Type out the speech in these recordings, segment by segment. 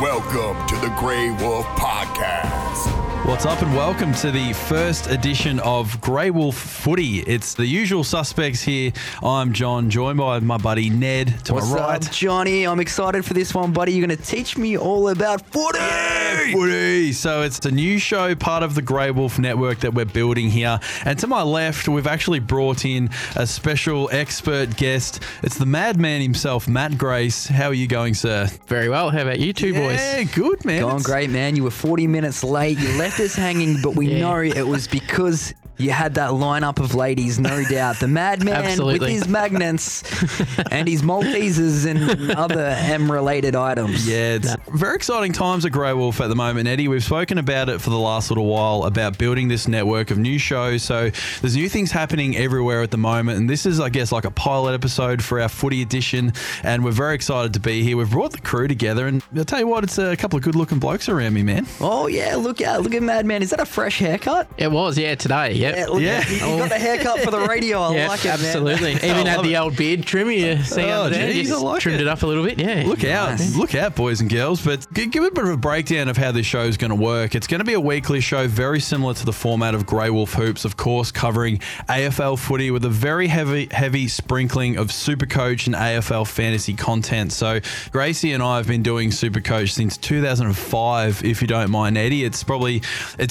Welcome to the Grey Wolf Podcast. What's up and welcome to the first edition of Grey Wolf Footy. It's the usual suspects here. I'm John, joined by my buddy Ned to my right. What's up, Johnny? I'm excited for this one, buddy. You're going to teach me all about footy. Yeah, footy. So it's a new show, part of the Grey Wolf Network that we're building here. And to my left, we've actually brought in a special expert guest. It's the madman himself, Matt Grace. How are you going, sir? Very well. How about you two boys? Yeah, good, man. Going great, man. You were 40 minutes late. You left us hanging, but we know it was because you had that lineup of ladies, no doubt. The madman with his magnets and his Maltesers and other M-related items. Yeah, it's very exciting times at Grey Wolf at the moment, Eddie. We've spoken about it for the last little while about building this network of new shows. So there's new things happening everywhere at the moment. And this is, I guess, like a pilot episode for our footy edition. And we're very excited to be here. We've brought the crew together. And I'll tell you what, it's a couple of good-looking blokes around me, man. Oh, yeah, look out. Look at madman. Is that a fresh haircut? It was, yeah, today, yeah. Yeah, you got the haircut for the radio. I like it, man. Absolutely. Even had the old beard trim. You see over there, geez, just like trimmed it up a little bit. Yeah. Look out, look out, boys and girls. But give a bit of a breakdown of how this show is going to work. It's going to be a weekly show, very similar to the format of Grey Wolf Hoops, of course, covering AFL footy with a very heavy sprinkling of Supercoach and AFL fantasy content. So Gracie and I have been doing Supercoach since 2005. If you don't mind, Eddie, it's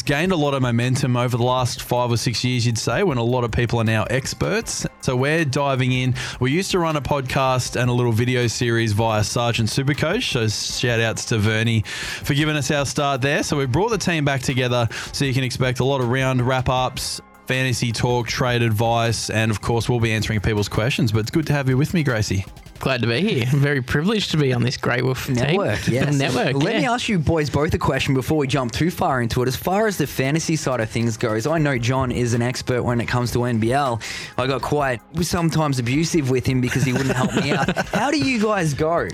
gained a lot of momentum over the last 5 or 6 years, you'd say, when a lot of people are now experts. So we're diving in. We used to run a podcast and a little video series via Sergeant Supercoach. So shout outs to Vernie for giving us our start there. So we brought the team back together. So you can expect a lot of round wrap ups, fantasy talk, trade advice. And of course, we'll be answering people's questions, but it's good to have you with me, Gracie. Glad to be here. I'm very privileged to be on this Grey Wolf Network. Yes. Network. Let me ask you boys both a question before we jump too far into it. As far as the fantasy side of things goes, I know John is an expert when it comes to NBL. I got quite sometimes abusive with him because he wouldn't help me out. How do you guys go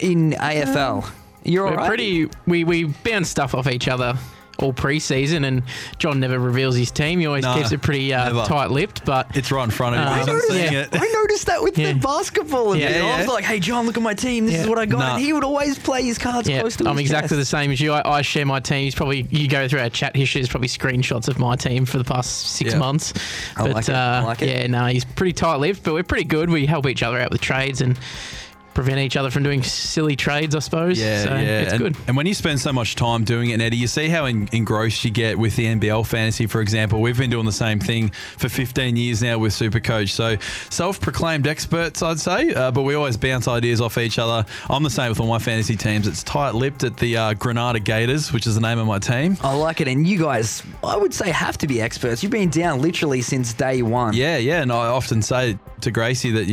in AFL? You're all right? We bounce stuff off each other all pre-season, and John never reveals his team. He always keeps it pretty tight-lipped, but it's right in front of him. I noticed that with the basketball. And I was like, hey, John, look at my team. This is what I got. And he would always play his cards close to his chest. The same as you. I share my teams. Probably you go through our chat history. There's probably screenshots of my team for the past 6 months. I like it. Yeah, no, he's pretty tight-lipped, but we're pretty good. We help each other out with trades and prevent each other from doing silly trades, I suppose. It's good. And when you spend so much time doing it, Eddie, you see how engrossed you get with the NBL fantasy, for example. We've been doing the same thing for 15 years now with Supercoach. So self-proclaimed experts, I'd say, but we always bounce ideas off each other. I'm the same with all my fantasy teams. It's tight-lipped at the Granada Gators, which is the name of my team. I like it. And you guys, I would say, have to be experts. You've been down literally since day one. Yeah. And I often say to Gracie that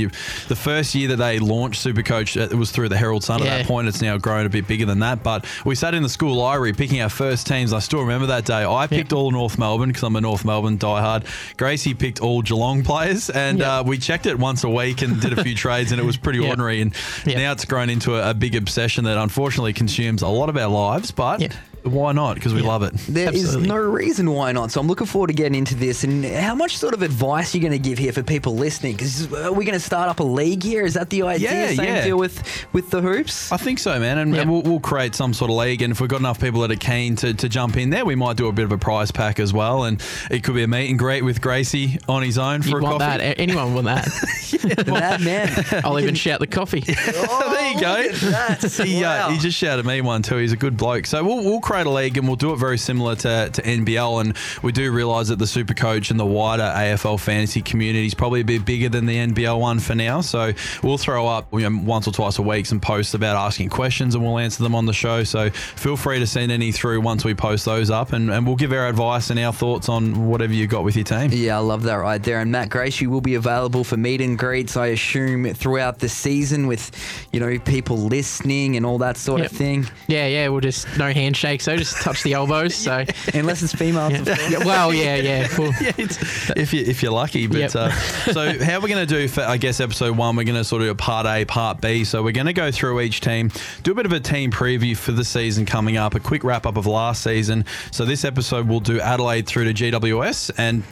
the first year that they launched Supercoach, it was through the Herald Sun at that point. It's now grown a bit bigger than that. But we sat in the school library picking our first teams. I still remember that day. I picked all North Melbourne because I'm a North Melbourne diehard. Gracie picked all Geelong players, and we checked it once a week and did a few trades, and it was pretty ordinary. And now it's grown into a big obsession that unfortunately consumes a lot of our lives, but why not? Because we love it. There is no reason why not. So I'm looking forward to getting into this. And how much sort of advice are you going to give here for people listening? Because are we going to start up a league here? Is that the idea? Same deal with the hoops? I think so, man. And we'll create some sort of league. And if we've got enough people that are keen to jump in there, we might do a bit of a prize pack as well. And it could be a meet and greet with Gracie on his own for a coffee. That. Anyone want that? Madman. I'll even shout the coffee. There you go. He just shouted me one too. He's a good bloke. So we'll create a league, and we'll do it very similar to NBL. And we do realise that the Supercoach and the wider AFL fantasy community is probably a bit bigger than the NBL one for now. So we'll throw up once or twice a week some posts about asking questions, and we'll answer them on the show. So feel free to send any through once we post those up, and we'll give our advice and our thoughts on whatever you got with your team. Yeah, I love that right there. And Matt Grace, you will be available for meet and greets, I assume, throughout the season with people listening and all that sort of thing. Yeah, we'll just no handshakes. So just touch the elbows. So unless it's female. Cool. If you're lucky. But so how we're going to do for, I guess, episode one, we're going to sort of do a part A, part B. So we're going to go through each team, do a bit of a team preview for the season coming up, a quick wrap up of last season. So this episode we'll do Adelaide through to GWS, and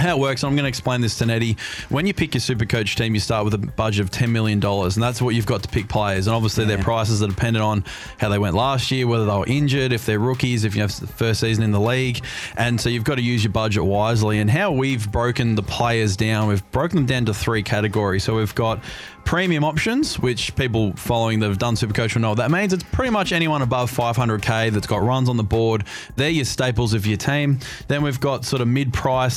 how it works, and I'm going to explain this to Nettie. When you pick your Supercoach team, you start with a budget of $10 million, and that's what you've got to pick players. And obviously their prices are dependent on how they went last year, whether they were injured, if they're rookies, if you have the first season in the league. And so you've got to use your budget wisely. And how we've broken the players down, we've broken them down to three categories. So we've got premium options, which people following that have done Supercoach will know what that means. It's pretty much anyone above 500K that's got runs on the board. They're your staples of your team. Then we've got sort of mid-price /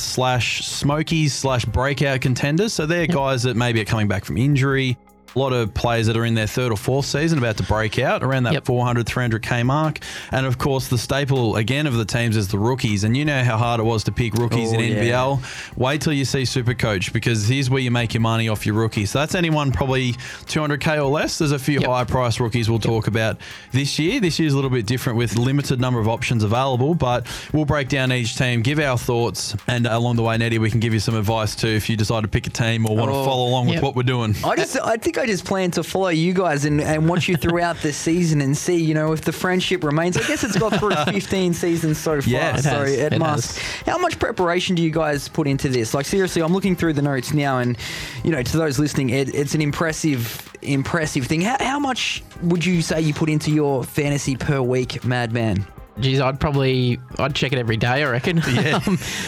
smokies / breakout contenders. So they're guys that maybe are coming back from injury. A lot of players that are in their third or fourth season about to break out around that 400, 300K mark. And of course, the staple again of the teams is the rookies. And you know how hard it was to pick rookies in NBL. Wait till you see Supercoach, because here's where you make your money off your rookies. So that's anyone probably 200K or less. There's a few high price rookies we'll talk about this year. This year's a little bit different with limited number of options available, but we'll break down each team, give our thoughts. And along the way, Nettie, we can give you some advice too, if you decide to pick a team or want to follow along with what we're doing. I think I just plan to follow you guys and watch you throughout the season and see, you know, if the friendship remains. I guess it's got through 15 seasons so far. Yeah, it must. How much preparation do you guys put into this? Like, seriously, I'm looking through the notes now and, you know, to those listening, it's an impressive thing. How much would you say you put into your fantasy per week, Madman? Geez, I'd check it every day, I reckon. Yeah.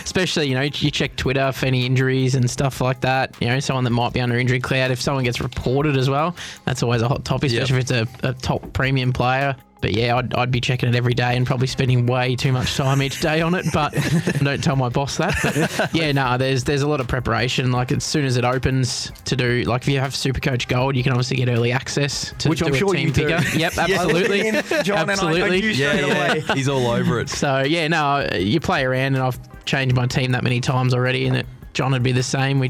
Especially, you know, you check Twitter for any injuries and stuff like that. You know, someone that might be under injury cloud. If someone gets reported as well, that's always a hot topic, especially if it's a top premium player. But yeah, I'd be checking it every day and probably spending way too much time each day on it. But don't tell my boss that. But yeah, no, there's a lot of preparation. Like, as soon as it opens to do, like if you have Supercoach Gold, you can obviously get early access to which do I'm a sure team you do. Picker. Yep, absolutely. John absolutely. And I straight away. He's all over it. So yeah, no, you play around, and I've changed my team that many times already, and John would be the same.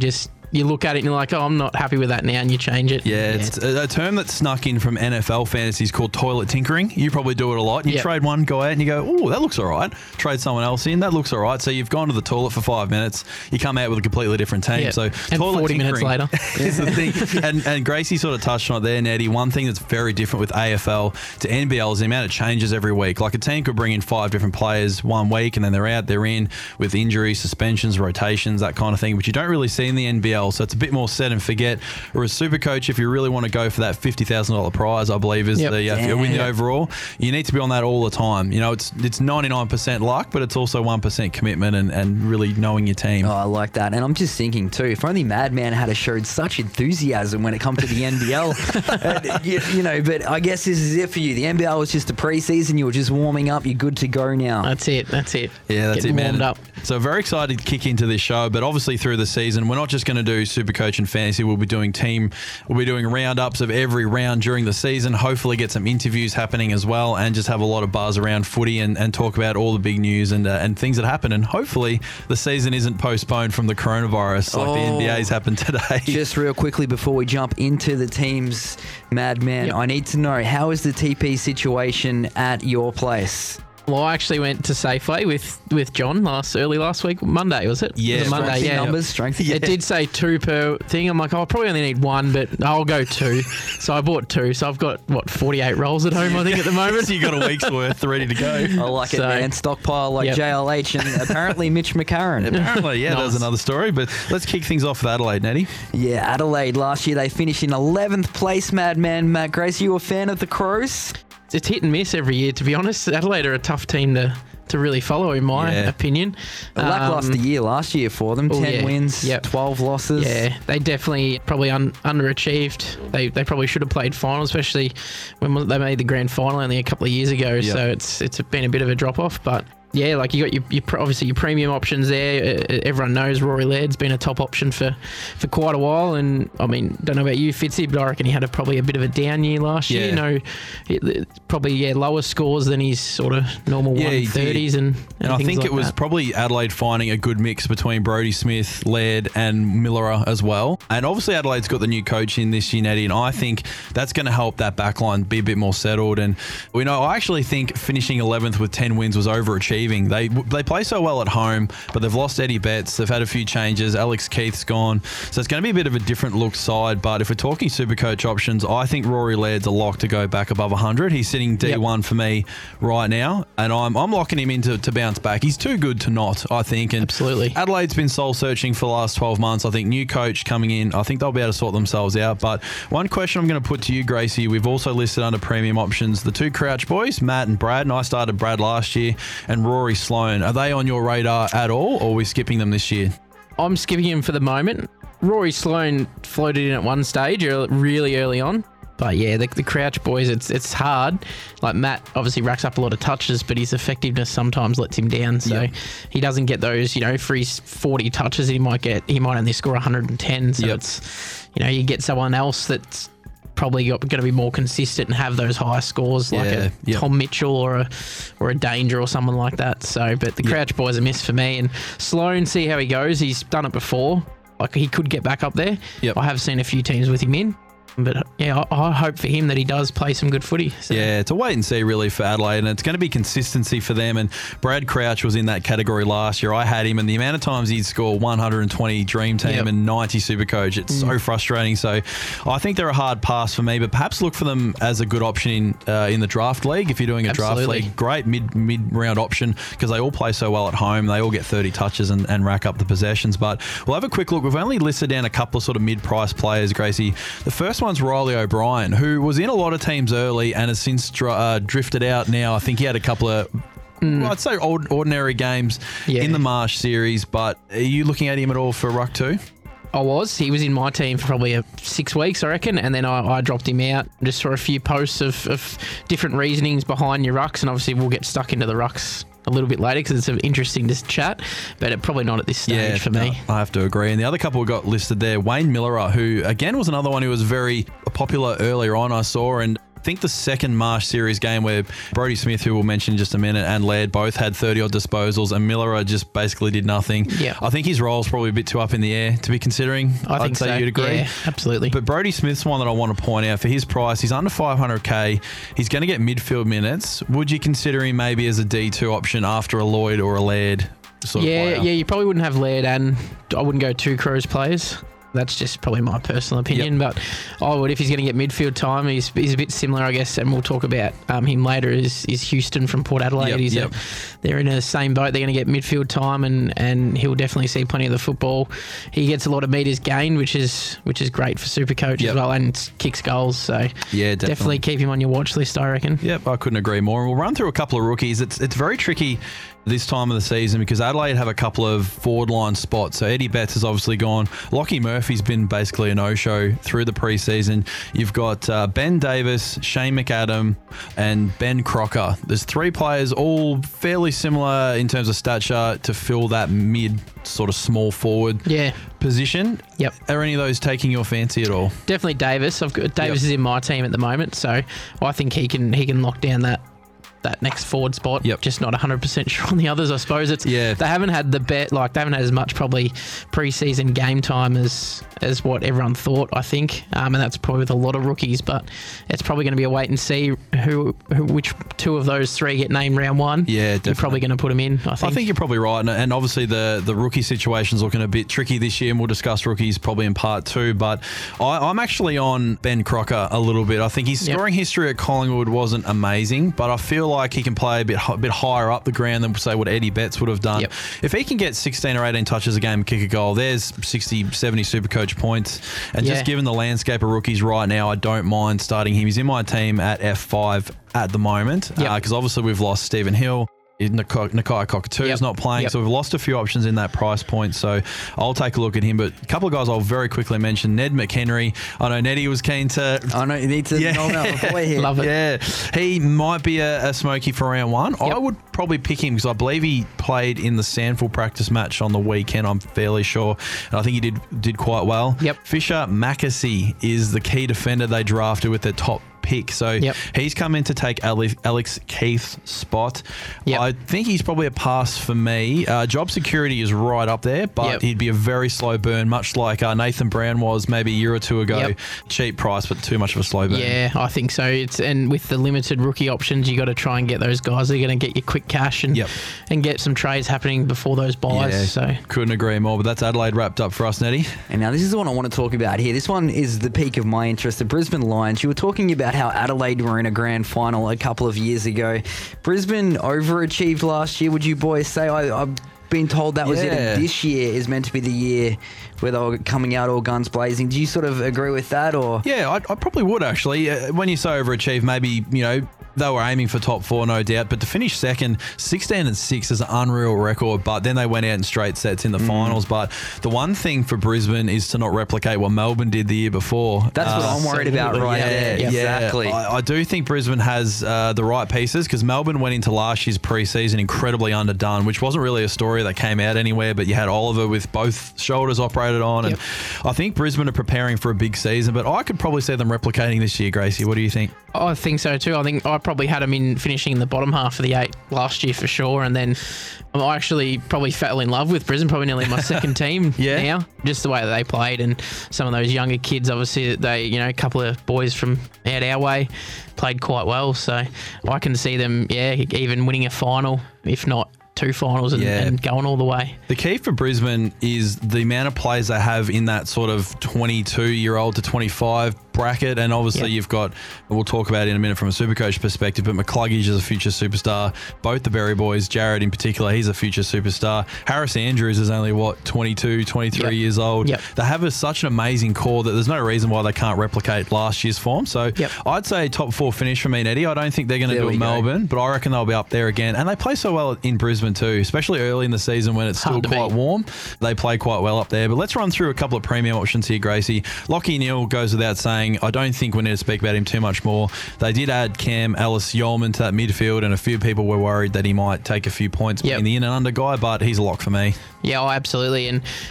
You look at it and you're like, oh, I'm not happy with that now, and you change it. Yeah, it's a term that snuck in from NFL fantasies called toilet tinkering. You probably do it a lot. You trade one guy out and you go, oh, that looks all right. Trade someone else in, that looks all right. So you've gone to the toilet for 5 minutes. You come out with a completely different team. Yep. So and toilet 40 tinkering minutes later. Is the thing. And Gracie sort of touched on it there, Nettie. One thing that's very different with AFL to NBL is the amount of changes every week. Like, a team could bring in 5 different players one week and then they're out, they're in with injuries, suspensions, rotations, that kind of thing, which you don't really see in the NBL. So it's a bit more set and forget. Whereas Supercoach, if you really want to go for that $50,000 prize, I believe is the overall, you need to be on that all the time. You know, it's 99% luck, but it's also 1% commitment and really knowing your team. Oh, I like that. And I'm just thinking too, if only Madman had showed such enthusiasm when it comes to the NBL. you know, but I guess this is it for you. The NBL was just a preseason. You were just warming up. You're good to go now. That's it. Yeah, that's it, man. Warmed up. So very excited to kick into this show, but obviously through the season, we're not just going to do Supercoach and fantasy. We'll be doing roundups of every round during the season, hopefully get some interviews happening as well, and just have a lot of buzz around footy and talk about all the big news and things that happen, and hopefully the season isn't postponed from the coronavirus like the NBA's happened today. Just real quickly before we jump into the teams, Madman, I need to know, how is the TP situation at your place? Well, I actually went to Safeway with John early last week. Monday, was it? Yeah. It was Monday, strength numbers, strength. Yeah. It did say 2 per thing. I'm like, I probably only need 1, but I'll go 2. So I bought 2. So I've got, 48 rolls at home, I think, at the moment. So you got a week's worth ready to go. I like it, man. Stockpile like JLH and apparently Mitch McCarron. Apparently, yeah, nice. That was another story. But let's kick things off with Adelaide, Natty. Yeah, Adelaide. Last year, they finished in 11th place, Madman. Matt Grace, you a fan of the Crows? It's hit and miss every year, to be honest. Adelaide are a tough team to really follow, in my opinion. Lackluster year last year for them. 10 wins, 12 losses. Yeah, they definitely probably underachieved. They probably should have played finals, especially when they made the grand final only a couple of years ago. Yep. So it's been a bit of a drop-off, but... Yeah, like you got your obviously your premium options there. Everyone knows Rory Laird's been a top option for quite a while, and I mean, don't know about you, Fitzy, but I reckon he had probably a bit of a down year last year. You know, probably lower scores than his sort of normal 130s and I think like it was probably Adelaide finding a good mix between Brody Smith, Laird, and Miller as well. And obviously Adelaide's got the new coach in this year, Nettie, and I think that's going to help that backline be a bit more settled. And I actually think finishing 11th with 10 wins was overachieved. leaving. They play so well at home, but they've lost Eddie Betts. They've had a few changes. Alex Keith's gone. So it's going to be a bit of a different look side. But if we're talking Supercoach options, I think Rory Laird's a lock to go back above 100. He's sitting D1 for me right now, and I'm locking him in to bounce back. He's too good to not, I think. And absolutely. Adelaide's been soul searching for the last 12 months. I think new coach coming in, I think they'll be able to sort themselves out. But one question I'm going to put to you, Gracie, we've also listed under premium options the two Crouch boys, Matt and Brad, and I started Brad last year, and Rory Sloan. Are they on your radar at all, or are we skipping them this year? I'm skipping him for the moment. Rory Sloan floated in at one stage really early on. But yeah, the Crouch boys, it's hard. Like Matt obviously racks up a lot of touches, but his effectiveness sometimes lets him down. So he doesn't get those, for his 40 touches he might only score 110. So it's, you get someone else that's probably going to be more consistent and have those high scores like a Tom Mitchell or a Danger or someone like that. So, but the Crouch boys are missed for me. And Sloan, see how he goes. He's done it before. Like he could get back up there. Yep. I have seen a few teams with him in. But yeah, I hope for him that he does play some good footy. So. Yeah, it's a wait and see really for Adelaide, and it's going to be consistency for them. And Brad Crouch was in that category last year. I had him, and the amount of times he'd score 120 Dream Team and 90 Supercoach, it's so frustrating. So I think they're a hard pass for me, but perhaps look for them as a good option in the draft league. If you're doing a draft league, great mid-round option because they all play so well at home. They all get 30 touches and rack up the possessions. But we'll have a quick look. We've only listed down a couple of sort of mid-price players, Gracie. The first one's Riley O'Brien, who was in a lot of teams early and has since drifted out now. I think he had a couple of, I'd say, ordinary games in the Marsh series, but are you looking at him at all for Ruck 2? I was. He was in my team for probably 6 weeks, I reckon, and then I dropped him out. Just saw a few posts of different reasonings behind your rucks, and obviously we'll get stuck into the rucks a little bit later because it's interesting to chat, but it probably not at this stage for me. I have to agree. And the other couple we got listed there, Wayne Miller, who again was another one who was very popular earlier on, I saw, and I think the second Marsh series game where Brody Smith, who we'll mention in just a minute, and Laird both had 30-odd disposals, and Miller just basically did nothing. Yeah. I think his role's probably a bit too up in the air to be considering. I'd say you'd agree. Yeah, absolutely. But Brody Smith's one that I want to point out. For his price, he's under 500K. He's going to get midfield minutes. Would you consider him maybe as a D2 option after a Lloyd or a Laird sort of player? Yeah, you probably wouldn't have Laird, and I wouldn't go two Crows players. That's just probably my personal opinion, but I would if he's going to get midfield time. He's a bit similar, I guess, and we'll talk about him later. Is Houston from Port Adelaide? They're in the same boat. They're going to get midfield time, and he'll definitely see plenty of the football. He gets a lot of meters gained, which is great for Supercoach as well, and kicks goals. So definitely keep him on your watch list, I reckon. Yep, I couldn't agree more. And we'll run through a couple of rookies. It's very tricky this time of the season because Adelaide have a couple of forward line spots. So Eddie Betts has obviously gone. Lachie Murphy's been basically a no-show through the preseason. You've got Ben Davis, Shane McAdam, and Ben Crocker. There's three players, all fairly similar in terms of stature, to fill that mid sort of small forward position. Yep. Are any of those taking your fancy at all? Definitely Davis. Davis is in my team at the moment, so I think he can lock down that next forward spot. Yep. Just not 100% sure on the others, I suppose. They haven't had as much probably preseason game time as what everyone thought, I think. And that's probably with a lot of rookies, but it's probably going to be a wait and see which two of those three get named round one. Yeah, definitely. You're probably going to put them in, I think. I think you're probably right. And obviously the rookie situation's looking a bit tricky this year, and we'll discuss rookies probably in part two, but I'm actually on Ben Crocker a little bit. I think his scoring history at Collingwood wasn't amazing, but I feel like he can play a bit higher up the ground than, say, what Eddie Betts would have done. Yep. If he can get 16 or 18 touches a game and kick a goal, there's 60, 70 Supercoach points. And just given the landscape of rookies right now, I don't mind starting him. He's in my team at F5 at the moment because obviously we've lost Stephen Hill. Nakai Cockatoo is not playing, so we've lost a few options in that price point, so I'll take a look at him. But a couple of guys I'll very quickly mention. Ned McHenry, I know Neddy was keen to... I know, you need to know about the boy here. Love it. Yeah, he might be a smoky for round one. Yep. I would probably pick him because I believe he played in the Sandville practice match on the weekend, I'm fairly sure, and I think he did quite well. Yep. Fisher Mackesy is the key defender they drafted with their top pick. So he's come in to take Alex Keith's spot. I think he's probably a pass for me. Job security is right up there, but he'd be a very slow burn, much like Nathan Brown was maybe a year or two ago. Cheap price, but too much of a slow burn. Yeah, I think so. And with the limited rookie options, you got to try and get those guys that are going to get you quick cash and get some trades happening before those buys. Yeah, so couldn't agree more, but that's Adelaide wrapped up for us, Nettie. And now this is the one I want to talk about here. This one is the peak of my interest, the Brisbane Lions. You were talking about how Adelaide were in a grand final a couple of years ago. Brisbane overachieved last year. Would you boys say I've been told that was it, and this year is meant to be the year where they were coming out all guns blazing? Do you sort of agree with that? Or I probably would, actually. When you say overachieved, maybe, you know, they were aiming for top four, no doubt, but to finish second, 16-6 is an unreal record, but then they went out in straight sets in the finals. But the one thing for Brisbane is to not replicate what Melbourne did the year before. That's what I'm worried about right now. Exactly. I do think Brisbane has the right pieces, because Melbourne went into last year's preseason incredibly underdone, which wasn't really a story that came out anywhere, but you had Oliver with both shoulders operated on, and I think Brisbane are preparing for a big season, but I could probably see them replicating this year, Gracie. What do you think? I think so too. I think I probably had them in finishing in the bottom half of the eight last year for sure, and then I actually probably fell in love with Brisbane, probably nearly my second team now, just the way that they played, and some of those younger kids, obviously, they, you know, a couple of boys from out our way played quite well, so I can see them, even winning a final, if not two finals, and going all the way. The key for Brisbane is the amount of players they have in that sort of 22-year-old to 25 bracket, and obviously you've got, we'll talk about it in a minute from a Supercoach perspective, but McCluggage is a future superstar. Both the Berry boys, Jared in particular, he's a future superstar. Harris Andrews is only, 22, 23 years old. They have such an amazing core that there's no reason why they can't replicate last year's form. So I'd say top four finish for me and Eddie. I don't think they're going to do it Melbourne, but I reckon they'll be up there again. And they play so well in Brisbane too, especially early in the season when it's still quite warm. They play quite well up there. But let's run through a couple of premium options here, Gracie. Lachie Neal goes without saying. I don't think we need to speak about him too much more. They did add Cam Ellis-Yeoman to that midfield, and a few people were worried that he might take a few points being the in and under guy, but he's a lock for me. Yeah, absolutely.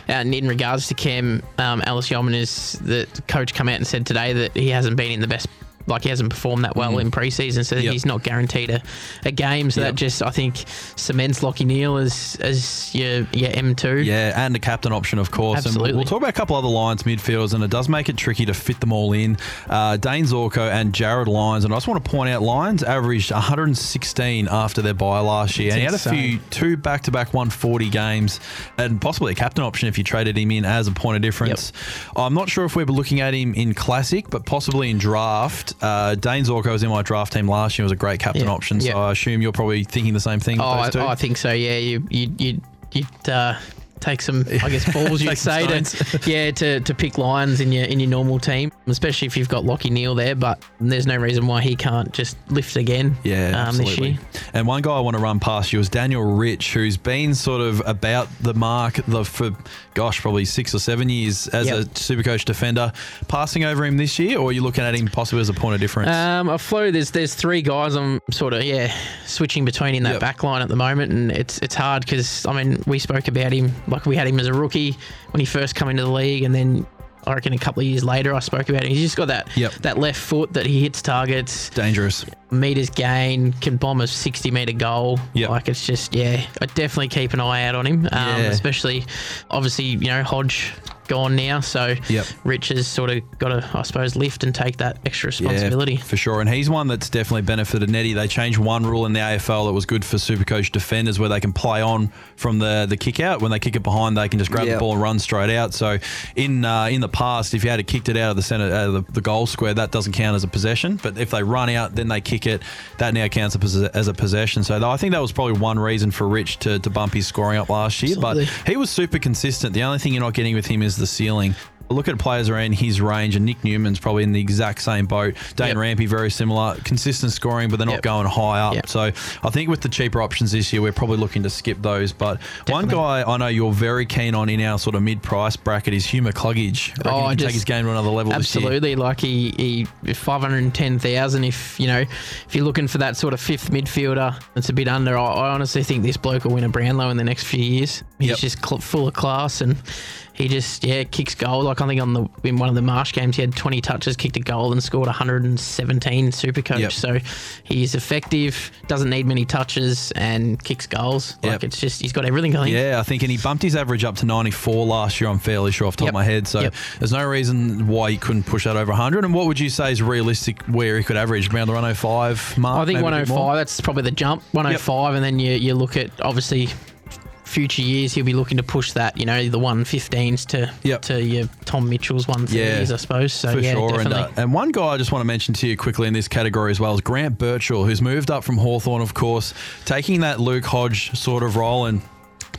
And in regards to Cam Ellis-Yeoman, is the coach come out and said today that he hasn't been in the best, like he hasn't performed that well in preseason, so he's not guaranteed a game. So that just, I think, cements Lachie Neal as your M2. Yeah, and a captain option, of course. Absolutely. And we'll talk about a couple other Lions midfielders, and it does make it tricky to fit them all in. Dane Zorko and Jared Lyons. And I just want to point out, Lyons averaged 116 after their bye last year. That's and insane. He had two back-to-back 140 games, and possibly a captain option if you traded him in as a point of difference. I'm not sure if we're looking at him in Classic, but possibly in Draft. Dane Zorko was in my draft team last year. He was a great captain option, so I assume you're probably thinking the same thing. I think so, yeah. You'd take some, I guess, balls, you'd say, to pick Lions in your normal team, especially if you've got Lachie Neal there, but there's no reason why he can't just lift again this year. And one guy I want to run past you is Daniel Rich, who's been sort of about the mark for probably 6 or 7 years as a Supercoach defender. Passing over him this year, or are you looking at him possibly as a point of difference? I flow, there's three guys I'm sort of, switching between in that back line at the moment, and it's hard because, I mean, we spoke about him. Like, we had him as a rookie when he first came into the league, and then I reckon a couple of years later I spoke about him. He's just got that left foot that he hits targets. Dangerous. Metres gain, can bomb a 60-metre goal. Yep. Like, it's just, I definitely keep an eye out on him, especially, obviously, you know, Hodge gone now, so Rich has sort of got to, I suppose, lift and take that extra responsibility. Yeah, for sure, and he's one that's definitely benefited Nettie. They changed one rule in the AFL that was good for Supercoach defenders, where they can play on from the kick out. When they kick it behind, they can just grab the ball and run straight out. So in the past, if you had kicked it out of the centre, out of the goal square, that doesn't count as a possession, but if they run out, then they kick it, that now counts as a possession. So I think that was probably one reason for Rich to bump his scoring up last year. Absolutely. But he was super consistent. The only thing you're not getting with him is the ceiling. Look at players around his range, and Nick Newman's probably in the exact same boat. Dane Rampy, very similar. Consistent scoring, but they're not going high up. So I think with the cheaper options this year, we're probably looking to skip those. But one guy I know you're very keen on in our sort of mid-price bracket is Hugh McCluggage. I can take his game to another level this year. Absolutely. Like, he 510,000. If you're looking for that sort of fifth midfielder, it's a bit under. I honestly think this bloke will win a Brownlow in the next few years. He's just full of class, and he just kicks goal. Like, I think in one of the Marsh games, he had 20 touches, kicked a goal and scored 117 Supercoach. Yep. So he's effective, doesn't need many touches and kicks goals. Like it's just, he's got everything going. Yeah, I think, and he bumped his average up to 94 last year, I'm fairly sure off the top of my head. So there's no reason why he couldn't push that over 100. And what would you say is realistic where he could average? Around the 105 mark? I think 105, that's probably the jump, 105. And then you look at, obviously, future years he'll be looking to push that, you know, the 115s to your Tom Mitchell's 130s, I suppose. So, for sure. And one guy I just want to mention to you quickly in this category as well is Grant Birchall, who's moved up from Hawthorn, of course, taking that Luke Hodge sort of role. And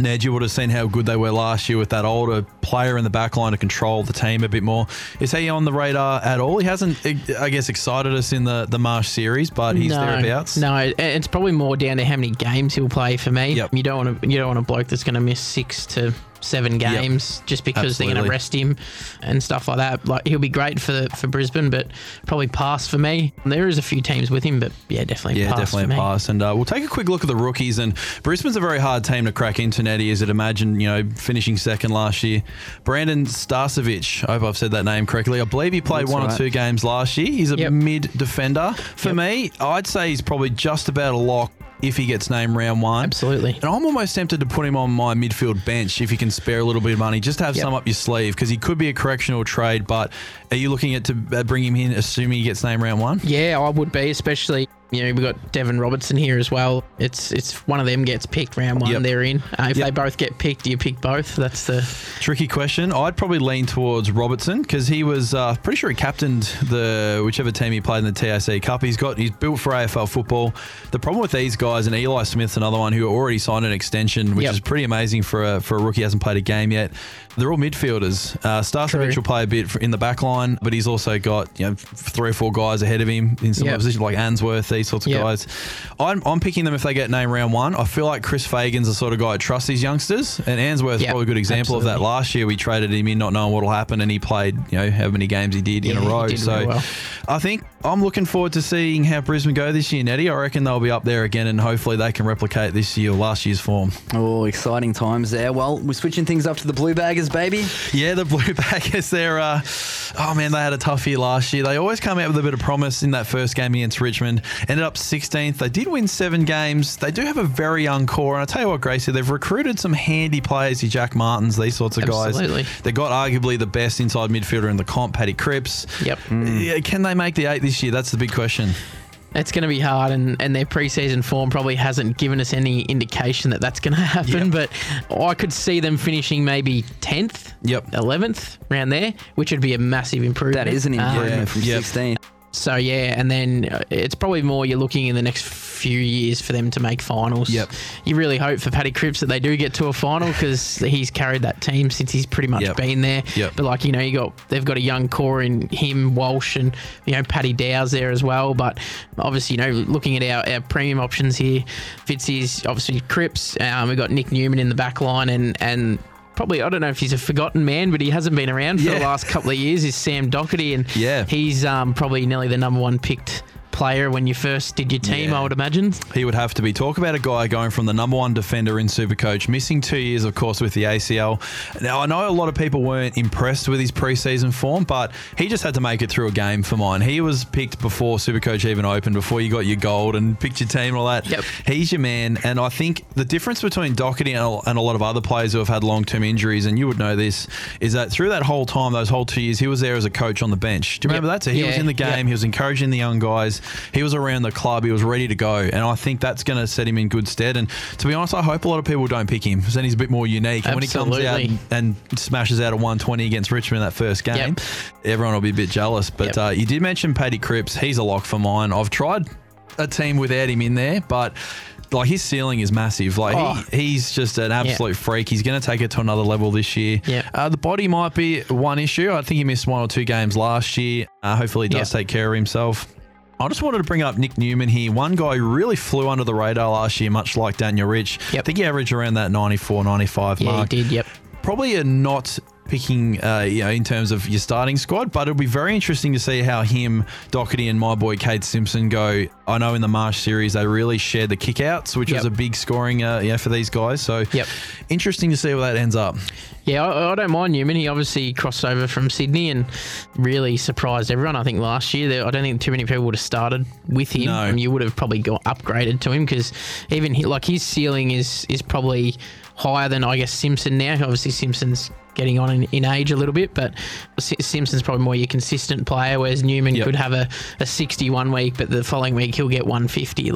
Ned, you would have seen how good they were last year with that older player in the back line to control the team a bit more. Is he on the radar at all? He hasn't, I guess, excited us in the Marsh series, but he's thereabouts. No, it's probably more down to how many games he'll play for me. Yep. You don't want a bloke that's going to miss 6 to 7 games just because they're going to rest him and stuff like that. Like, he'll be great for Brisbane, but probably pass for me. There is a few teams with him, but definitely pass. And we'll take a quick look at the rookies. And Brisbane's a very hard team to crack into, Nettie, as it imagine, you know, finishing second last year. Brandon Starsevich, I hope I've said that name correctly. I believe he played or 2 games last year. He's a mid defender. For me, I'd say he's probably just about a lock if he gets named round one. Absolutely. And I'm almost tempted to put him on my midfield bench if you can spare a little bit of money. Just have some up your sleeve, because he could be a correctional trade, but are you looking at to bring him in assuming he gets named round one? Yeah, I would be, especially, you know, we've got Devin Robertson here as well. It's one of them gets picked round one, they're in. If they both get picked, do you pick both? That's the tricky question. I'd probably lean towards Robertson, because he was pretty sure he captained whichever team he played in the TAC Cup. He's built for AFL football. The problem with these guys, and Eli Smith's another one who already signed an extension, which is pretty amazing for a rookie who hasn't played a game yet. They're all midfielders. Starsevich will play a bit in the back line, but he's also got, you know, 3 or 4 guys ahead of him in some positions like Answorth, these sorts of guys. I'm picking them if they get named round one. I feel like Chris Fagan's the sort of guy who trusts these youngsters, and Answorth's probably a good example of that. Last year we traded him in not knowing what will happen, and he played, you know, how many games he did in a row. So really well. I think I'm looking forward to seeing how Brisbane go this year, Nettie. I reckon they'll be up there again, and hopefully they can replicate this year, last year's form. Oh, exciting times there. Well, we're switching things up to the Blue Baggers, baby. Yeah, the Blue Baggers, they're, oh man, they had a tough year last year. They always come out with a bit of promise in that first game against Richmond. Ended up 16th. They did win 7 games. They do have a very young core. And I'll tell you what, Gracie, they've recruited some handy players, your Jack Martins, these sorts of guys. They got arguably the best inside midfielder in the comp, Paddy Cripps. Yep. Can they make the 8 this year? That's the big question. It's going to be hard, and their pre-season form probably hasn't given us any indication that that's going to happen, but I could see them finishing maybe 10th, 11th, around there, which would be a massive improvement. That is an improvement from 16. So, yeah, and then it's probably more you're looking in the next few years for them to make finals. Yep. You really hope for Paddy Cripps that they do get to a final, because he's carried that team since he's pretty much been there. Yep. But, like, you know, they've got a young core in him, Walsh, and, you know, Paddy Dow's there as well. But obviously, you know, looking at our premium options here, Fitzy's obviously Cripps. We've got Nick Newman in the back line, and probably, I don't know if he's a forgotten man, but he hasn't been around for the last couple of years, is Sam Doherty. And he's probably nearly the number one picked player when you first did your team, I would imagine. He would have to be. Talk about a guy going from the number one defender in Supercoach, missing 2 years, of course, with the ACL. Now, I know a lot of people weren't impressed with his pre-season form, but he just had to make it through a game for mine. He was picked before Supercoach even opened, before you got your gold and picked your team and all that. Yep. He's your man, and I think the difference between Doherty and a lot of other players who have had long-term injuries, and you would know this, is that through that whole time, those whole 2 years, he was there as a coach on the bench. Do you remember that? So he was in the game, he was encouraging the young guys, he was around the club, he was ready to go, and I think that's going to set him in good stead. And to be honest, I hope a lot of people don't pick him, because then he's a bit more unique. Absolutely. And when he comes out and smashes out a 120 against Richmond in that first game, everyone will be a bit jealous. But you did mention Paddy Cripps. He's a lock for mine. I've tried a team without him in there, but like, his ceiling is massive. Like, he's just an absolute freak. He's going to take it to another level this year. The body might be one issue. I think he missed 1 or 2 games last year. Hopefully he does take care of himself. I just wanted to bring up Nick Newman here. One guy who really flew under the radar last year, much like Daniel Rich. I think he averaged around that 94, 95 mark. Yeah, he did, probably a not picking, in terms of your starting squad, but it'll be very interesting to see how him, Doherty, and my boy Cade Simpson go. I know in the Marsh series they really shared the kickouts, which was a big scoring for these guys. So interesting to see where that ends up. Yeah, I don't mind Newman. He obviously crossed over from Sydney and really surprised everyone. I think last year, I don't think too many people would have started with him. No. I mean, you would have probably got upgraded to him because even his ceiling is probably higher than, I guess, Simpson now. Obviously, Simpson's getting on in age a little bit, but Simpson's probably more your consistent player, whereas Newman could have a 60 1 week, but the following week he'll get 150.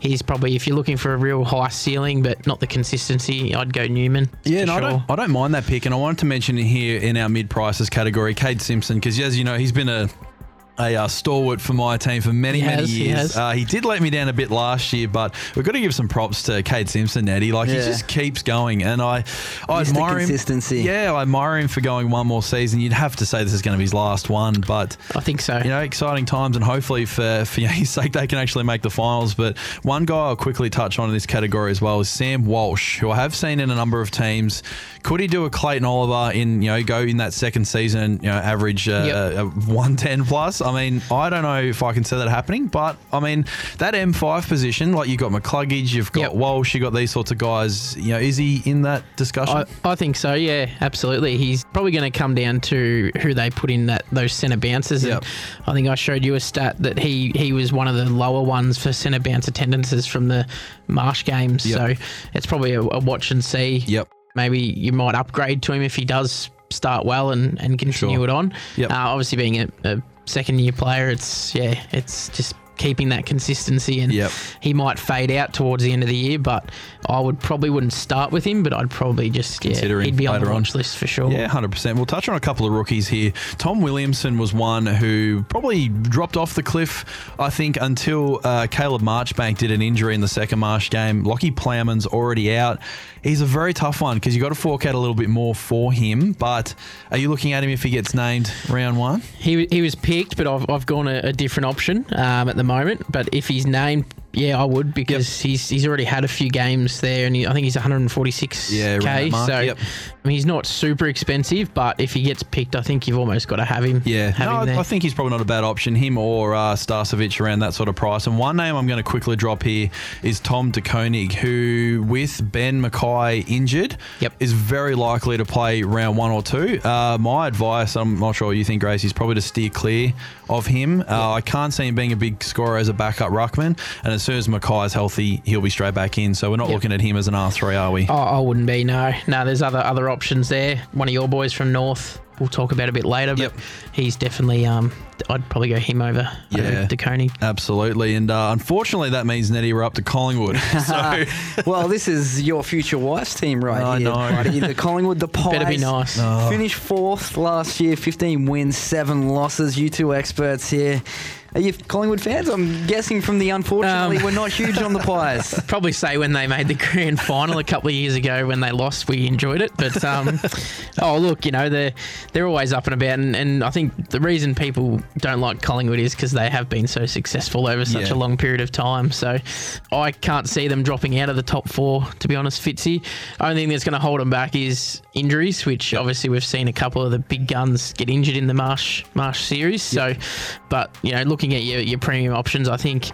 He's probably, if you're looking for a real high ceiling but not the consistency, I'd go Newman. Yeah, and sure. I don't mind that pick, and I wanted to mention here in our mid-prices category, Cade Simpson, because as you know, he's been a stalwart for my team for many years. He did let me down a bit last year, but we've got to give some props to Cade Simpson, Eddie. He just keeps going, and I admire him. Consistency. Yeah, I admire him for going one more season. You'd have to say this is going to be his last one, but I think so. Exciting times, and hopefully for his sake, they can actually make the finals. But one guy I'll quickly touch on in this category as well is Sam Walsh, who I have seen in a number of teams. Could he do a Clayton Oliver go in that second season, average 110 plus? I mean, I don't know if I can see that happening, but I mean, that M5 position, like you've got McCluggage, you've got Walsh, you've got these sorts of guys, is he in that discussion? I think so, yeah, absolutely. He's probably going to come down to who they put in those centre bounces. Yep. And I think I showed you a stat that he was one of the lower ones for centre bounce attendances from the Marsh games. Yep. So it's probably a watch and see. Yep. Maybe you might upgrade to him if he does start well and continue it on. Yep. Obviously, being a second-year player, it's just keeping that consistency, and he might fade out towards the end of the year, but I wouldn't start with him, but I'd probably just consider him. He'd be on the watch list for sure. Yeah, 100%. We'll touch on a couple of rookies here. Tom Williamson was one who probably dropped off the cliff, I think, until Caleb Marchbank did an injury in the second Marsh game. Lachie Plowman's already out. He's a very tough one because you've got to fork out a little bit more for him, but are you looking at him if he gets named round one? He was picked, but I've gone a different option at the moment. But if he's named, I would, because he's already had a few games there, and I think he's 146K. I mean, he's not super expensive, but if he gets picked, I think you've almost got to have him. Yeah, I think he's probably not a bad option, him or Starsevich around that sort of price. And one name I'm going to quickly drop here is Tom De Koning, who, with Ben Mackay injured, is very likely to play round one or two. My advice, I'm not sure what you think, Grace, is probably to steer clear of him. I can't see him being a big scorer as a backup ruckman, and as soon as Mackay is healthy, he'll be straight back in. So we're not looking at him as an R3, are we? Oh, I wouldn't be, no. No, there's other options there. One of your boys from North, we'll talk about a bit later, but he's definitely... I'd probably go him over De Koning. Absolutely. And unfortunately, that means, Nettie, we're up to Collingwood. So. Well, this is your future wife's team here. I know. The Collingwood, the Pies. Better be nice. Finished fourth last year, 15 wins, 7 losses. You two experts here. Are you Collingwood fans? I'm guessing from the unfortunately, we're not huge on the Pies. Probably say when they made the grand final a couple of years ago when they lost, we enjoyed it. But, they're always up and about. And I think the reason people don't like Collingwood is because they have been so successful over such a long period of time. So I can't see them dropping out of the top four, to be honest, Fitzy. Only thing that's going to hold them back is injuries, which obviously we've seen a couple of the big guns get injured in the Marsh series. So, but, looking at your premium options, I think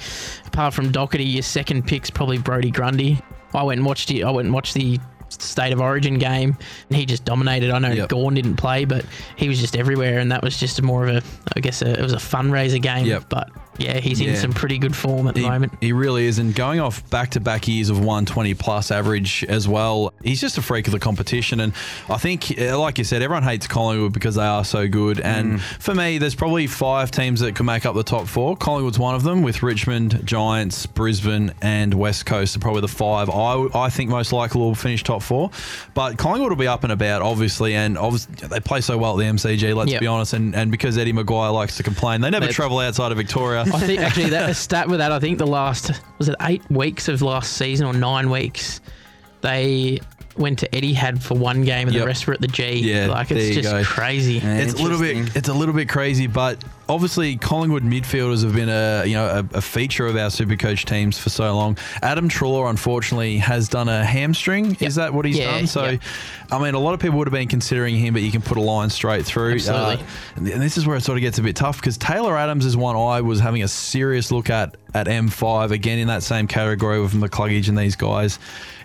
apart from Doherty, your second pick's probably Brodie Grundy. I went and watched the State of Origin game, and he just dominated. I know Gawn didn't play, but he was just everywhere, and that was just more of it was a fundraiser game. Yep. But he's in some pretty good form at the moment. He really is, and going off back-to-back years of 120 plus average as well, he's just a freak of the competition. And I think, like you said, everyone hates Collingwood because they are so good. And for me, there's probably 5 teams that can make up the top 4. Collingwood's one of them, with Richmond, Giants, Brisbane, and West Coast are probably the 5 I think most likely will finish top 4. But Collingwood will be up and about, obviously, and they play so well at the MCG, let's be honest, and because Eddie Maguire likes to complain, they never travel outside of Victoria. I think actually that a stat with that, I think the last, was it 8 weeks of last season or 9 weeks, they went to Etihad for one game and the rest were at the G. It's just crazy. It's a little bit crazy, but obviously Collingwood midfielders have been a feature of our Supercoach teams for so long. Adam Treloar, unfortunately, has done a hamstring. Yep. Is that what he's done? So, yep. I mean, a lot of people would have been considering him, but you can put a line straight through. Absolutely. And this is where it sort of gets a bit tough because Taylor Adams is one I was having a serious look at M5, again in that same category with McCluggage and these guys.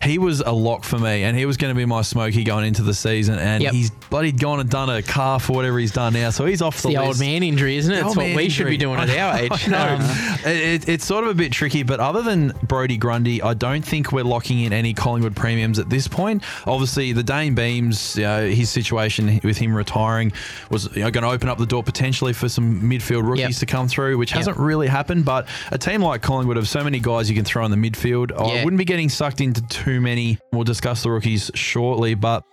He was a lock for me, and he was going to be my Smokey going into the season, and yep. he's bloody gone and done a calf or whatever he's done now, so he's off the list. The old man injury, isn't it? It's what we should be doing at our age. No, it's sort of a bit tricky, but other than Brodie Grundy, I don't think we're locking in any Collingwood premiums at this point. Obviously, the Dane Beams, his situation with him retiring was going to open up the door potentially for some midfield rookies yep. to come through, which yep. hasn't really happened, but a team like Collingwood have so many guys you can throw in the midfield. Yeah. I wouldn't be getting sucked into too many. We'll discuss the rookies shortly, but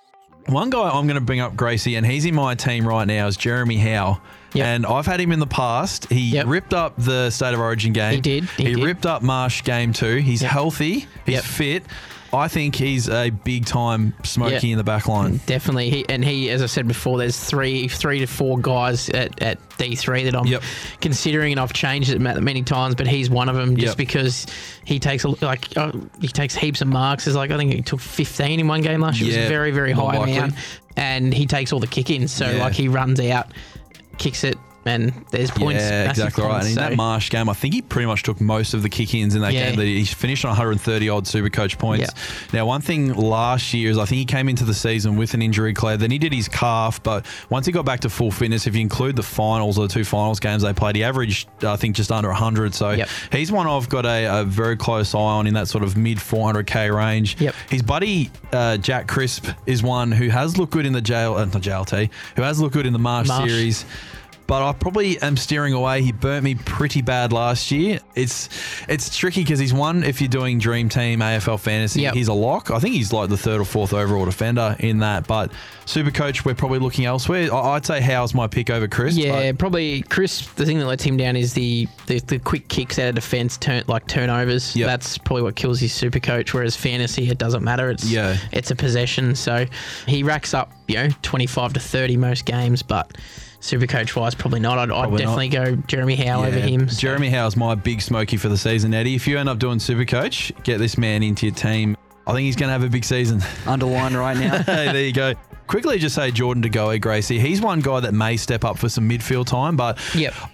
one guy I'm going to bring up, Gracie, and he's in my team right now, is Jeremy Howe. Yep. And I've had him in the past. He yep. ripped up the State of Origin game. He did. He ripped up Marsh game 2. He's yep. healthy. He's yep. fit. I think he's a big-time Smokey yep. in the back line. Definitely. He, as I said before, there's three to four guys at D3 that I'm yep. considering, and I've changed it many times, but he's one of them just yep. because he takes heaps of marks. It's like I think he took 15 in one game last year. Yep. It was a very, very high amount. And he takes all the kick-ins, so yeah. He runs out, kicks it, and there's points. Yeah, exactly right. Points, and in that Marsh game, I think he pretty much took most of the kick-ins in that game. That he finished on 130-odd Supercoach points. Yeah. Now, one thing last year is I think he came into the season with an injury, Claire. Then he did his calf, but once he got back to full fitness, if you include the finals or the two finals games they played, he averaged, I think, just under 100. So he's one I've got a very close eye on in that sort of mid-400K range. Yep. His buddy, Jack Crisp, is one who has looked good in the Marsh series. But I probably am steering away. He burnt me pretty bad last year. It's tricky because he's one, if you're doing Dream Team, AFL Fantasy, yep. he's a lock. I think he's like the third or fourth overall defender in that. But Supercoach, we're probably looking elsewhere. I'd say Howe's my pick over Crisp. Yeah, probably Crisp. The thing that lets him down is the quick kicks out of defence, turnovers. Yep. That's probably what kills his Supercoach, whereas Fantasy, it doesn't matter. It's a possession. So he racks up 25 to 30 most games, but Supercoach wise, probably not. I'd definitely go Jeremy Howe over him. So. Jeremy Howe's my big Smokey for the season, Eddie. If you end up doing Supercoach, get this man into your team. I think he's going to have a big season. Underline right now. Hey, there you go. Quickly just say Jordan De Goey, Gracie. He's one guy that may step up for some midfield time, but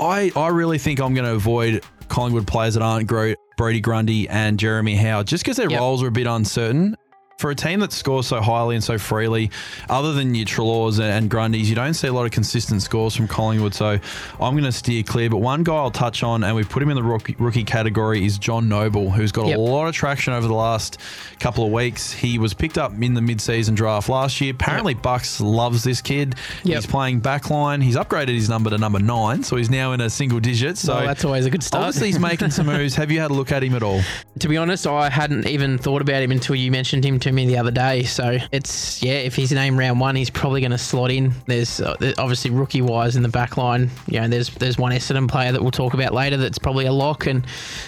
I really think I'm going to avoid Collingwood players that aren't Brodie Grundy and Jeremy Howe just because their roles are a bit uncertain. For a team that scores so highly and so freely, other than your Treloars and Grundys, you don't see a lot of consistent scores from Collingwood, so I'm going to steer clear. But one guy I'll touch on, and we've put him in the rookie category, is John Noble, who's got a lot of traction over the last couple of weeks. He was picked up in the mid-season draft last year. Apparently, Bucks loves this kid. Yep. He's playing backline. He's upgraded his number to number 9, so he's now in a single digit. So that's always a good start. Obviously, he's making some moves. Have you had a look at him at all? To be honest, I hadn't even thought about him until you mentioned him to me the other day. So it's, if he's named round 1, he's probably going to slot in. There's obviously rookie wise in the back line, there's one Essendon player that we'll talk about later that's probably a lock, and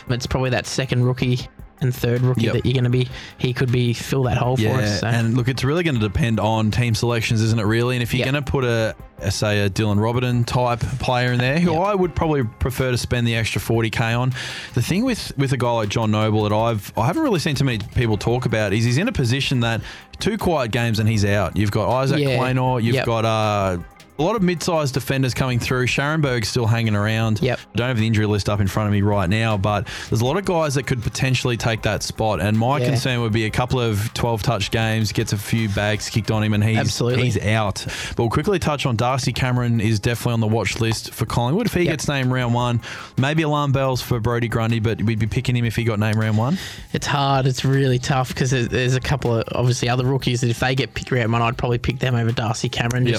it's probably that second rookie and third rookie that you're going to be, he could be fill that hole for us. So. And look, it's really going to depend on team selections, isn't it really? And if you're going to put a Dylan Robertson type player in there, who I would probably prefer to spend the extra 40K on. The thing with a guy like John Noble that I haven't really seen too many people talk about is he's in a position that two quiet games and he's out. You've got Isaac Quaynor, you've got... a lot of mid-sized defenders coming through. Scharenberg's still hanging around. Yep. I don't have the injury list up in front of me right now, but there's a lot of guys that could potentially take that spot. And my concern would be a couple of 12-touch games, gets a few bags kicked on him, and he's out. But we'll quickly touch on Darcy Cameron is definitely on the watch list for Collingwood. If he gets named round 1, maybe alarm bells for Brodie Grundy, but we'd be picking him if he got named round 1. It's hard. It's really tough because there's a couple of, obviously, other rookies that if they get picked round 1, I'd probably pick them over Darcy Cameron.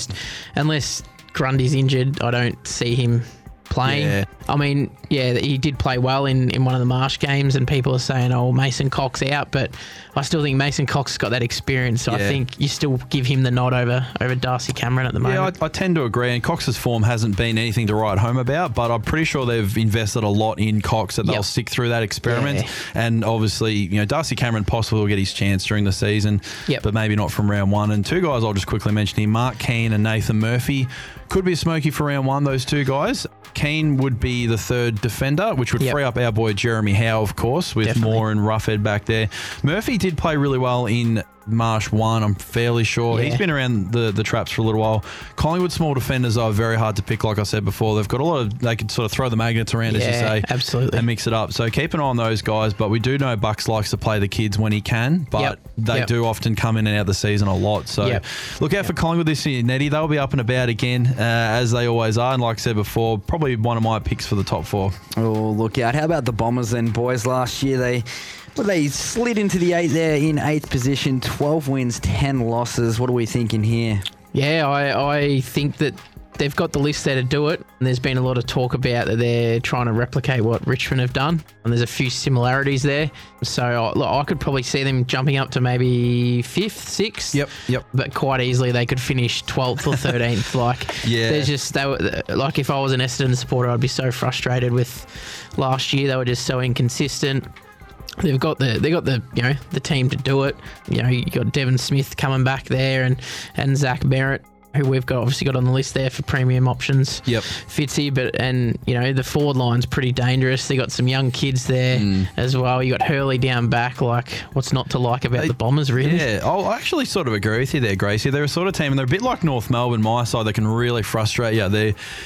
Unless Grundy's injured, I don't see him playing. I mean, he did play well in one of the Marsh games, and people are saying, Mason Cox out, but I still think Mason Cox has got that experience, so I think you still give him the nod over Darcy Cameron at the moment. Yeah, I tend to agree, and Cox's form hasn't been anything to write home about, but I'm pretty sure they've invested a lot in Cox, and they'll stick through that experiment, and obviously, Darcy Cameron possibly will get his chance during the season, but maybe not from round 1. And two guys I'll just quickly mention here, Mark Keane and Nathan Murphy. Could be smoky for round one, those two guys. Keane would be the third defender, which would free up our boy Jeremy Howe, of course, with Moore and Roughhead back there. Murphy did play really well in Marsh 1, I'm fairly sure. He's been around the traps for a little while. Collingwood small defenders are very hard to pick, like I said before. They've got a lot of, they can sort of throw the magnets around, as you say, absolutely, and mix it up. So keep an eye on those guys, but we do know Bucks likes to play the kids when he can, but they do often come in and out of the season a lot. So look out for Collingwood this year, Nettie. They'll be up and about again, as they always are, and like I said before, probably one of my picks for the top four. Oh, look out. How about the Bombers then, boys? Last year they slid into the eight there in eighth position, 12 wins, 10 losses. What are we thinking here? Yeah, I think that they've got the list there to do it. And there's been a lot of talk about that they're trying to replicate what Richmond have done. And there's a few similarities there. So I could probably see them jumping up to maybe 5th, 6th. Yep. But quite easily they could finish 12th or 13th. There's just, like if I was an Essendon supporter, I'd be so frustrated with last year. They were just so inconsistent. They've got the team to do it. You know, you got Devin Smith coming back there and Zach Barrett, who we've got obviously got on the list there for premium options. Yep. Fitzy, but the forward line's pretty dangerous. They got some young kids there as well. You got Hurley down back. Like, what's not to like about the Bombers, really? Yeah, I actually sort of agree with you there, Gracie. They're a sort of team, and they're a bit like North Melbourne, my side. They can really frustrate you.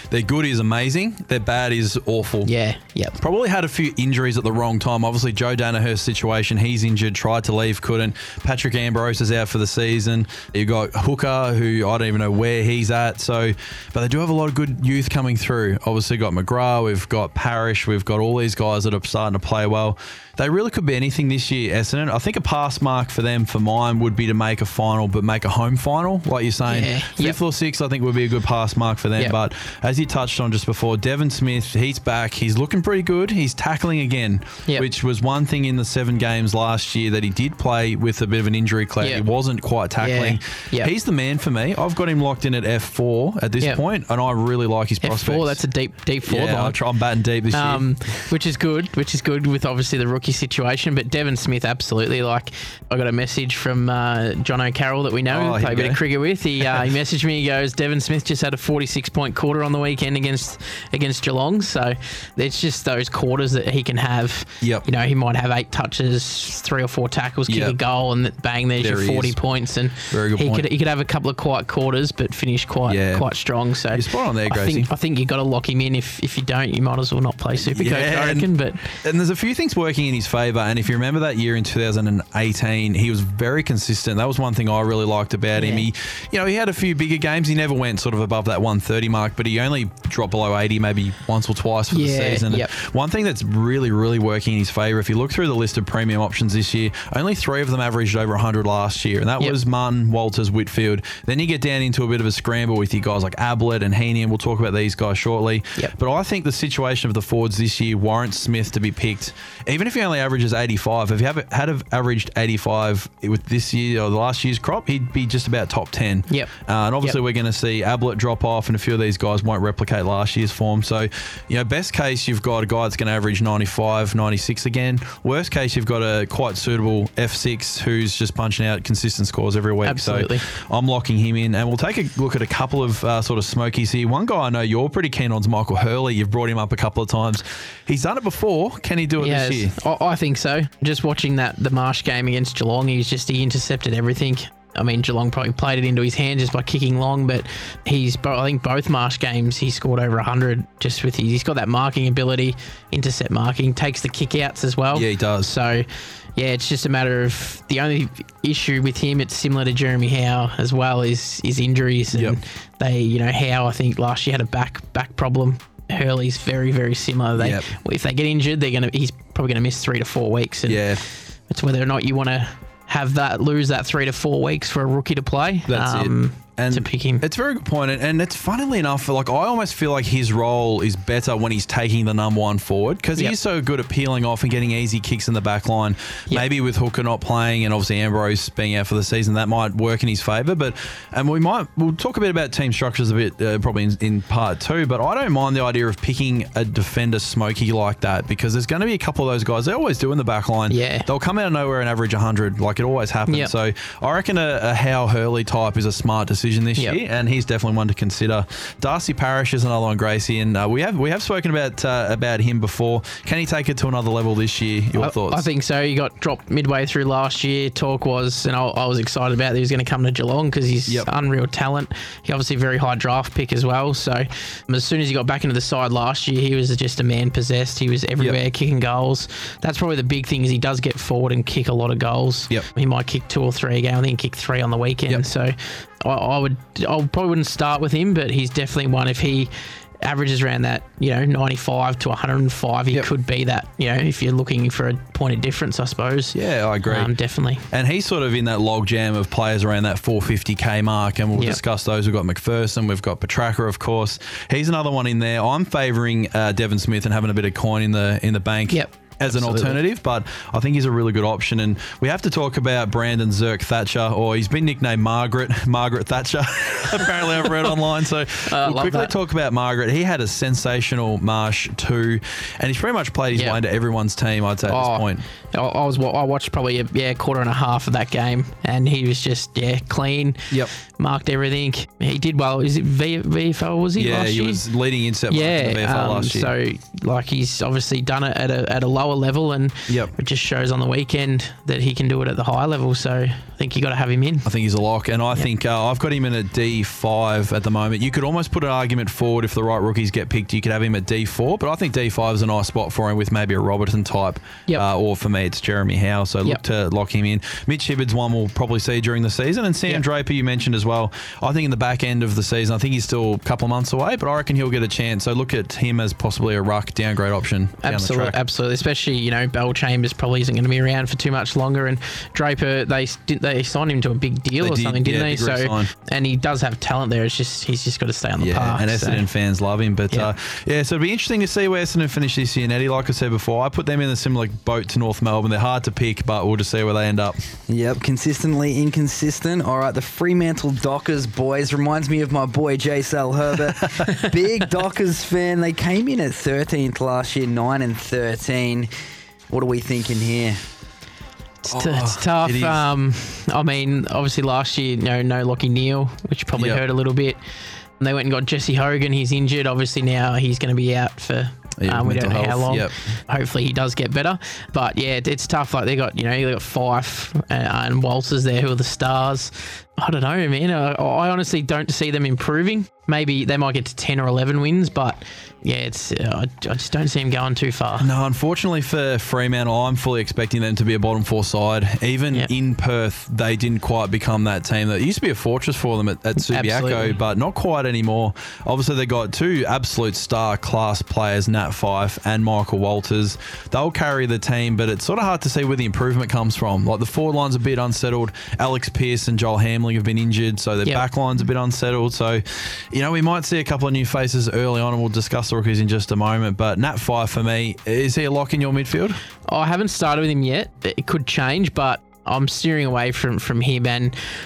Their good is amazing. Their bad is awful. Yeah. Probably had a few injuries at the wrong time. Obviously, Joe Danaher's situation. He's injured. Tried to leave, couldn't. Patrick Ambrose is out for the season. You got Hooker, who I don't even know where he's at. So, but they do have a lot of good youth coming through. Obviously got McGrath, we've got Parrish, we've got all these guys that are starting to play well. They really could be anything this year, Essendon. I think a pass mark for them, for mine, would be to make a final, but make a home final, like you're saying. Fifth or sixth, I think, would be a good pass mark for them. Yep. But as you touched on just before, Devin Smith, he's back. He's looking pretty good. He's tackling again, which was one thing in the 7 games last year that he did play with a bit of an injury cloud. He wasn't quite tackling. Yeah. Yep. He's the man for me. I've got him locked in at F4 at this point, and I really like his prospects. F4, that's a deep forward line. I'm batting deep this year. Which is good with obviously the rookie situation, but Devin Smith, absolutely. Like, I got a message from John O'Carroll that we know, play a bit of cricket with. He messaged me, he goes, Devin Smith just had a 46-point quarter on the weekend against Geelong, so it's just those quarters that he can have. Yep. You know, he might have 8 touches, 3 or 4 tackles, kick a goal, and bang, there's your 40 points. And very good point. He could have a couple of quiet quarters, but finish quite strong. So you're spot on there, Gracie. I think you've got to lock him in. If you don't, you might as well not play Supercoach, I reckon. And there's a few things working in his favour. And if you remember that year in 2018, he was very consistent. That was one thing I really liked about him. He had a few bigger games. He never went sort of above that 130 mark, but he only dropped below 80 maybe once or twice for the season. Yep. One thing that's really, really working in his favour, if you look through the list of premium options this year, only 3 of them averaged over 100 last year. And that was Martin, Walters, Whitfield. Then you get down into a bit of a scramble with you guys like Ablett and Heaney, and we'll talk about these guys shortly. Yep. But I think the situation of the forwards this year warrants Smith to be picked. Even if he only averages 85, if he had averaged 85 with this year or the last year's crop, he'd be just about top 10. Yep. And obviously we're going to see Ablett drop off, and a few of these guys won't replicate last year's form. So, best case, you've got a guy that's going to average 95, 96 again. Worst case, you've got a quite suitable F6 who's just punching out consistent scores every week. Absolutely. So I'm locking him in, and we'll take a look at a couple of sort of smokies here. One guy I know you're pretty keen on is Michael Hurley. You've brought him up a couple of times. He's done it before. Can he do it this year? I think so. Just watching the Marsh game against Geelong, he intercepted everything. I mean, Geelong probably played it into his hand just by kicking long, but I think both Marsh games he scored over 100 just with he's got that marking ability, intercept marking, takes the kickouts as well. Yeah, he does. So, it's just a matter of the only issue with him, it's similar to Jeremy Howe as well, is his injuries. And Howe, I think last year had a back problem. Hurley's very, very similar. If they get injured, he's probably going to miss 3 to 4 weeks. And it's whether or not you want to have that, lose that 3 to 4 weeks for a rookie to play. That's it. And to pick him. It's a very good point. And it's funnily enough, I almost feel like his role is better when he's taking the number one forward, because he is so good at peeling off and getting easy kicks in the back line. Maybe with Hooker not playing and obviously Ambrose being out for the season, that might work in his favour. But we'll talk a bit about team structures probably in part 2. But I don't mind the idea of picking a defender smoky like that, because there's going to be a couple of those guys. They always do in the back line. Yeah. They'll come out of nowhere and average 100, like it always happens. Yep. So I reckon a Howe Hurley type is a smart decision Origin this year, and he's definitely one to consider. Darcy Parish is another one, Gracie, and we have spoken about him before. Can he take it to another level this year? Your thoughts? I think so. He got dropped midway through last year. Talk was, and I was excited about that he was going to come to Geelong because he's unreal talent. He obviously a very high draft pick as well. So as soon as he got back into the side last year, he was just a man possessed. He was everywhere, kicking goals. That's probably the big thing is he does get forward and kick a lot of goals. Yep. He might kick 2 or 3 a game. I think he kicked 3 on the weekend. Yep. So I probably wouldn't start with him, but he's definitely one. If he averages around that, 95 to 105, he could be that, if you're looking for a point of difference, I suppose. Yeah, I agree. Definitely. And he's sort of in that logjam of players around that 450k mark, and we'll discuss those. We've got McPherson, we've got Petraka, of course. He's another one in there. I'm favouring Devin Smith and having a bit of coin in the bank. Yep. As an alternative, but I think he's a really good option. And we have to talk about Brandon Zirk Thatcher, or he's been nicknamed Margaret Thatcher, apparently I've read online. So we'll quickly talk about Margaret. He had a sensational Marsh 2, and he's pretty much played his way into everyone's team, I'd say, at this point. I watched probably a quarter and a half of that game, and he was just, clean, marked everything. He did well. Is it VFL, was he last year? Yeah, he was leading intercept in the VFL last year. So, he's obviously done it at a lower level, and it just shows on the weekend that he can do it at the high level. So I think you got to have him in. I think he's a lock, and I think I've got him in at D5 at the moment. You could almost put an argument forward if the right rookies get picked, you could have him at D4, but I think D5 is a nice spot for him with maybe a Robertson type, or for me it's Jeremy Howe, so look to lock him in. Mitch Hibbard's one we'll probably see during the season, and Sam Draper you mentioned as well. I think in the back end of the season, I think he's still a couple of months away, but I reckon he'll get a chance, so look at him as possibly a ruck downgrade option down the track. Absolutely, especially Bell Chambers probably isn't going to be around for too much longer, and Draper, they signed him to a big deal didn't they? So, and he does have talent there. It's just he's just got to stay on the path. And Essendon fans love him, but so it'll be interesting to see where Essendon finish this year. And Eddie, like I said before, I put them in a similar boat to North Melbourne. They're hard to pick, but we'll just see where they end up. Yep, consistently inconsistent. All right, the Fremantle Dockers boys reminds me of my boy J. Sal Herbert, big Dockers fan. They came in at 13th last year, 9 and 13. What are we thinking here? It's tough. I mean, obviously last year, no Lachie Neal, which probably hurt a little bit. And they went and got Jesse Hogan. He's injured. Obviously now he's going to be out for... we don't know how long. Hopefully he does get better, but it's tough. Like they got Fife and Walters there, who are the stars. I don't know, man. I honestly don't see them improving. Maybe they might get to 10 or 11 wins, but it's I just don't see them going too far. No, unfortunately for Fremantle, I'm fully expecting them to be a bottom 4 side. Even in Perth, they didn't quite become that team that used to be a fortress for them at Subiaco, but not quite anymore. Obviously, they got two absolute star class players now. Matt Fife and Michael Walters. They'll carry the team, but it's sort of hard to see where the improvement comes from. Like the forward line's a bit unsettled. Alex Pearce and Joel Hamling have been injured, so their back line's a bit unsettled. So, we might see a couple of new faces early on, and we'll discuss the rookies in just a moment. But Nat Fife for me, is he a lock in your midfield? I haven't started with him yet. It could change, but I'm steering away from him,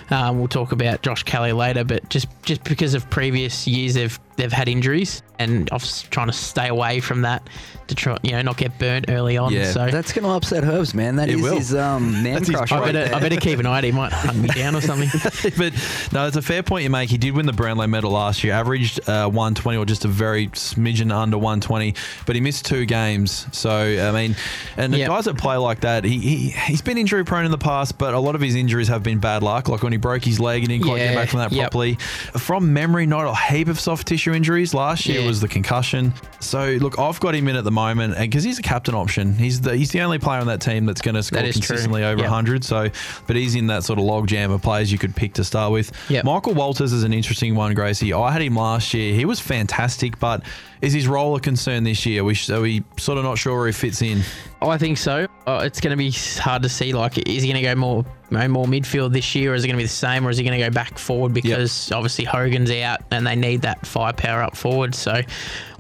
and we'll talk about Josh Kelly later, but just because of previous years they've had injuries, and I'm trying to stay away from that to try, not get burnt early on. Yeah. So that's going to upset Herbs, man. That is his man crush right there. I better keep an eye. He might hunt me down or something. But no, it's a fair point you make. He did win the Brownlow medal last year, averaged 120 or just a very smidgen under 120, but he missed 2 games. So, I mean, and the guys that play like that, he's been injury prone in the past, but a lot of his injuries have been bad luck. Like when he broke his leg and didn't quite get back from that properly. From memory, not a heap of soft tissue injuries. Last year was the concussion. So, look, I've got him in at the moment, and because he's a captain option. He's the only player on that team that's going to score consistently over 100. So, but he's in that sort of logjam of players you could pick to start with. Yep. Michael Walters is an interesting one, Gracie. I had him last year. He was fantastic, but is his role a concern this year? Are we sort of not sure where he fits in? Oh, I think so. It's going to be hard to see. Like, is he going to go more midfield this year, or is it going to be the same, or is he going to go back forward? Because obviously Hogan's out and they need that firepower up forward. So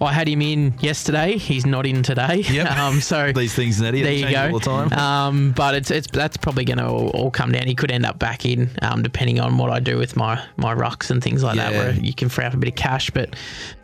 I had him in yesterday. He's not in today. Yep. So these things, Nettie, there you go. All the time. But that's probably going to all come down. He could end up back in, depending on what I do with my rucks and things like that, where you can free up a bit of cash. But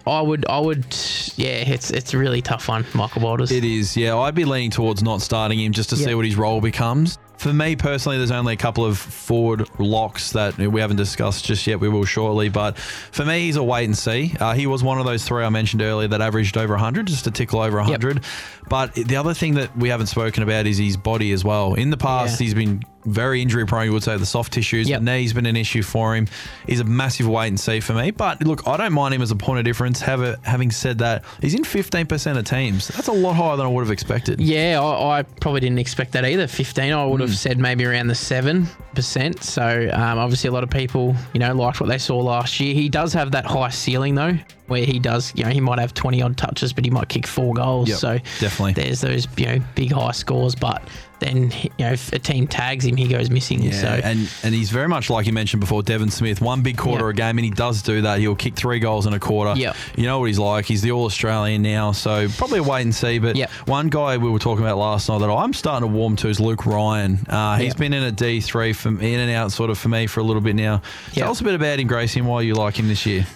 it's a really tough one, Michael Walters. It is, I'd be leaning towards not starting him just to see what his role becomes. For me personally, there's only a couple of forward locks that we haven't discussed just yet. We will shortly. But for me, he's a wait and see. He was one of those three I mentioned earlier that averaged over 100, just a tickle over 100. Yep. But the other thing that we haven't spoken about is his body as well. In the past, he's been very injury prone, you would say, the soft tissues. Yep. The knee's been an issue for him. He's a massive wait and see for me. But look, I don't mind him as a point of difference. Having said that, he's in 15% of teams. That's a lot higher than I would have expected. Yeah, I probably didn't expect that either. 15, I would have said maybe around the 7%. So obviously a lot of people, you know, liked what they saw last year. He does have that high ceiling though, where he does, you know, he might have 20 odd touches, but he might kick 4 goals. Yep, so definitely there's those, you know, big high scores, but then, you know, if a team tags him, he goes missing. Yeah, so. And he's very much like you mentioned before, Devin Smith, one big quarter a game, and he does do that. He'll kick 3 goals in a quarter. Yep. You know what he's like. He's the All-Australian now, so probably a wait and see. But one guy we were talking about last night that I'm starting to warm to is Luke Ryan. He's been in a D3 from in and out sort of for me for a little bit now. Tell us a bit about him, Grace, and why you like him this year.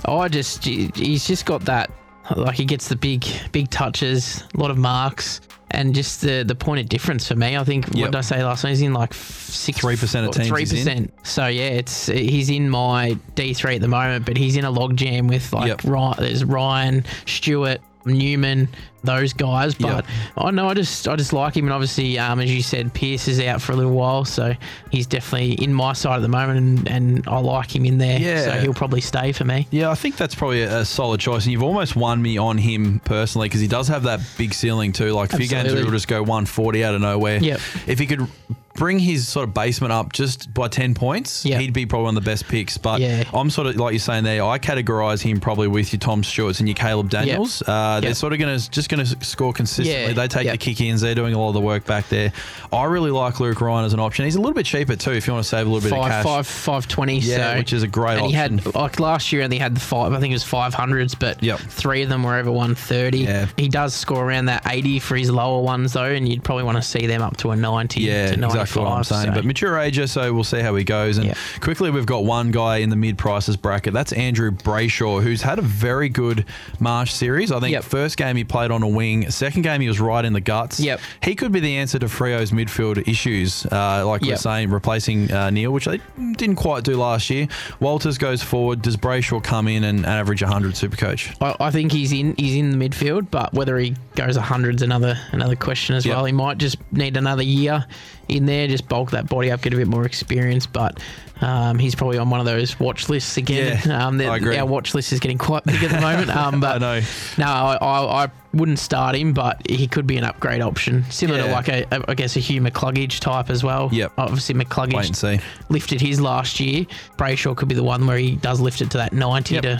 He's just got that, like he gets the big touches, a lot of marks. And just the point of difference for me, I think, what did I say last night? He's in like 3% of teams. 3%. So, yeah, he's in my D3 at the moment, but he's in a logjam with like there's Ryan, Stewart, Newman, those guys. But I just like him. And obviously, as you said, Pearce is out for a little while. So he's definitely in my side at the moment and I like him in there. Yeah. So he'll probably stay for me. Yeah, I think that's probably a solid choice. And you've almost won me on him personally because he does have that big ceiling too. Like a few games where he'll just go 140 out of nowhere. Yep. If he could bring his sort of basement up just by 10 points, he'd be probably one of the best picks. But I'm sort of, like you're saying there, I categorise him probably with your Tom Stewarts and your Caleb Daniels. They're sort of going to score consistently. They take the kick-ins. They're doing a lot of the work back there. I really like Luke Ryan as an option. He's a little bit cheaper too if you want to save a little bit of cash. 520. Yeah, so, which is a great option. And he had, like last year, only had the 5, I think it was 500s, but 3 of them were over 130. Yeah. He does score around that 80 for his lower ones though, and you'd probably want to see them up to a 90 to 95. Exactly what I'm saying. So. But mature ager, so we'll see how he goes. And quickly, we've got one guy in the mid-prices bracket. That's Andrew Brayshaw, who's had a very good Marsh series. I think first game he played on a wing. Second game he was right in the guts. Yep. He could be the answer to Frio's midfield issues, like we're saying, replacing Neal, which they didn't quite do last year. Walters goes forward. Does Brayshaw come in and average 100, Supercoach? I think he's in the midfield, but whether he goes 100's another question as well. He might just need another year in there, just bulk that body up, get a bit more experience, but he's probably on one of those watch lists again. I agree. Our watch list is getting quite big at the moment. But I know. No, I wouldn't start him, but he could be an upgrade option, similar to like I guess a Hugh McCluggage type as well. Yep. Obviously McCluggage lifted his last year. Brayshaw could be the one where he does lift it to that 90 to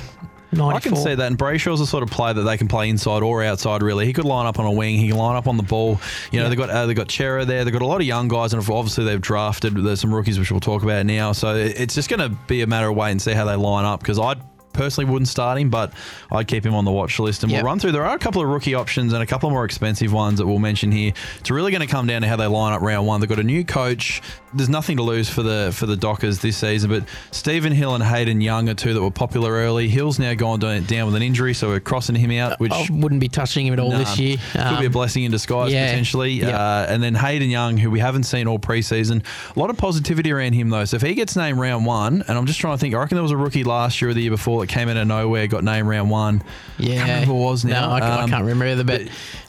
94. I can see that, and Brayshaw's the sort of player that they can play inside or outside, really. He could line up on a wing. He can line up on the ball. You know, they've got Chera there. They've got a lot of young guys, and obviously they've drafted. There's some rookies, which we'll talk about now. So it's just going to be a matter of wait and see how they line up, because I personally wouldn't start him, but I'd keep him on the watch list. And we'll run through. There are a couple of rookie options and a couple of more expensive ones that we'll mention here. It's really going to come down to how they line up round one. They've got a new coach. There's nothing to lose for the Dockers this season, but Stephen Hill and Hayden Young are two that were popular early. Hill's now gone down with an injury, so we're crossing him out, which I wouldn't be touching him at all this year. Could be a blessing in disguise potentially. And then Hayden Young, who we haven't seen all preseason. A lot of positivity around him though. So if he gets named round one, and I'm just trying to think, I reckon there was a rookie last year or the year before that came out of nowhere, got named round one. I can't remember who it was now. No, I can't remember either, but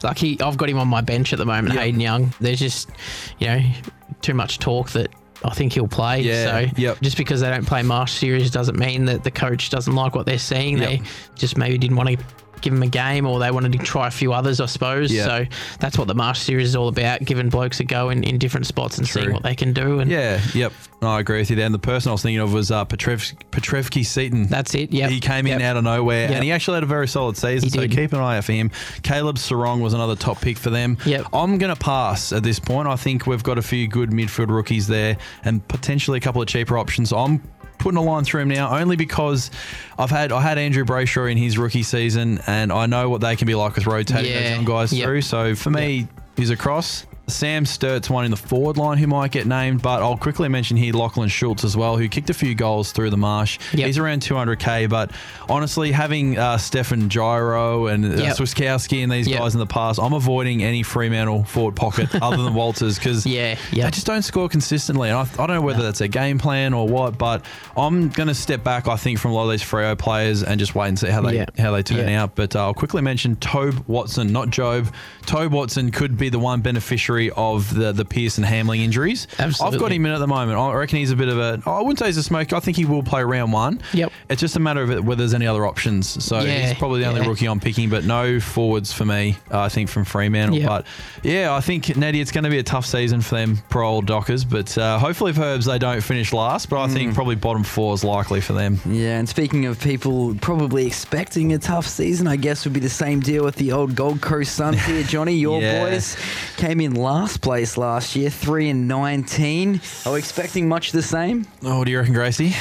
like I've got him on my bench at the moment, Hayden Young. There's just, you know, too much talk that I think he'll play. Yeah, so just because they don't play Marsh series doesn't mean that the coach doesn't like what they're seeing. They just maybe didn't want to give him a game, or they wanted to try a few others, I suppose. So that's what the Marsh series is all about, giving blokes a go in different spots and seeing what they can do. And no, I agree with you there. And the person I was thinking of was Petrevski Seaton. That's it, He came in out of nowhere, and he actually had a very solid season, so keep an eye out for him. Caleb Sarong was another top pick for them. I'm going to pass at this point. I think we've got a few good midfield rookies there and potentially a couple of cheaper options. I'm putting a line through him now only because I had Andrew Brayshaw in his rookie season, and I know what they can be like with rotating those young guys through. So for me, he's a cross. Sam Sturt's one in the forward line who might get named, but I'll quickly mention here Lachlan Schultz as well, who kicked a few goals through the Marsh. Yep. He's around 200k, but honestly, having Stefan Gyro and Swiskowski and these guys in the past, I'm avoiding any Fremantle forward pocket other than Walters because they just don't score consistently. And I don't know whether that's a game plan or what, but I'm going to step back, I think, from a lot of these Freo players and just wait and see how they turn out. But I'll quickly mention Tobe Watson, not Job. Tobe Watson could be the one beneficiary of the Pearson Hamling injuries. Absolutely. I've got him in at the moment. I reckon he's a bit of a... I wouldn't say he's a smoker. I think he will play round one. Yep. It's just a matter of whether there's any other options. So he's probably the only rookie I'm picking, but no forwards for me, I think, from Fremantle. Yep. But, I think, Natty, it's going to be a tough season for them, pro old Dockers. But hopefully for Herbs, they don't finish last. But I think probably bottom four is likely for them. Yeah, and speaking of people probably expecting a tough season, I guess would be the same deal with the old Gold Coast Suns here. Johnny, your boys came in last place last year, 3-19. Are we expecting much the same? Oh, do you reckon, Gracie?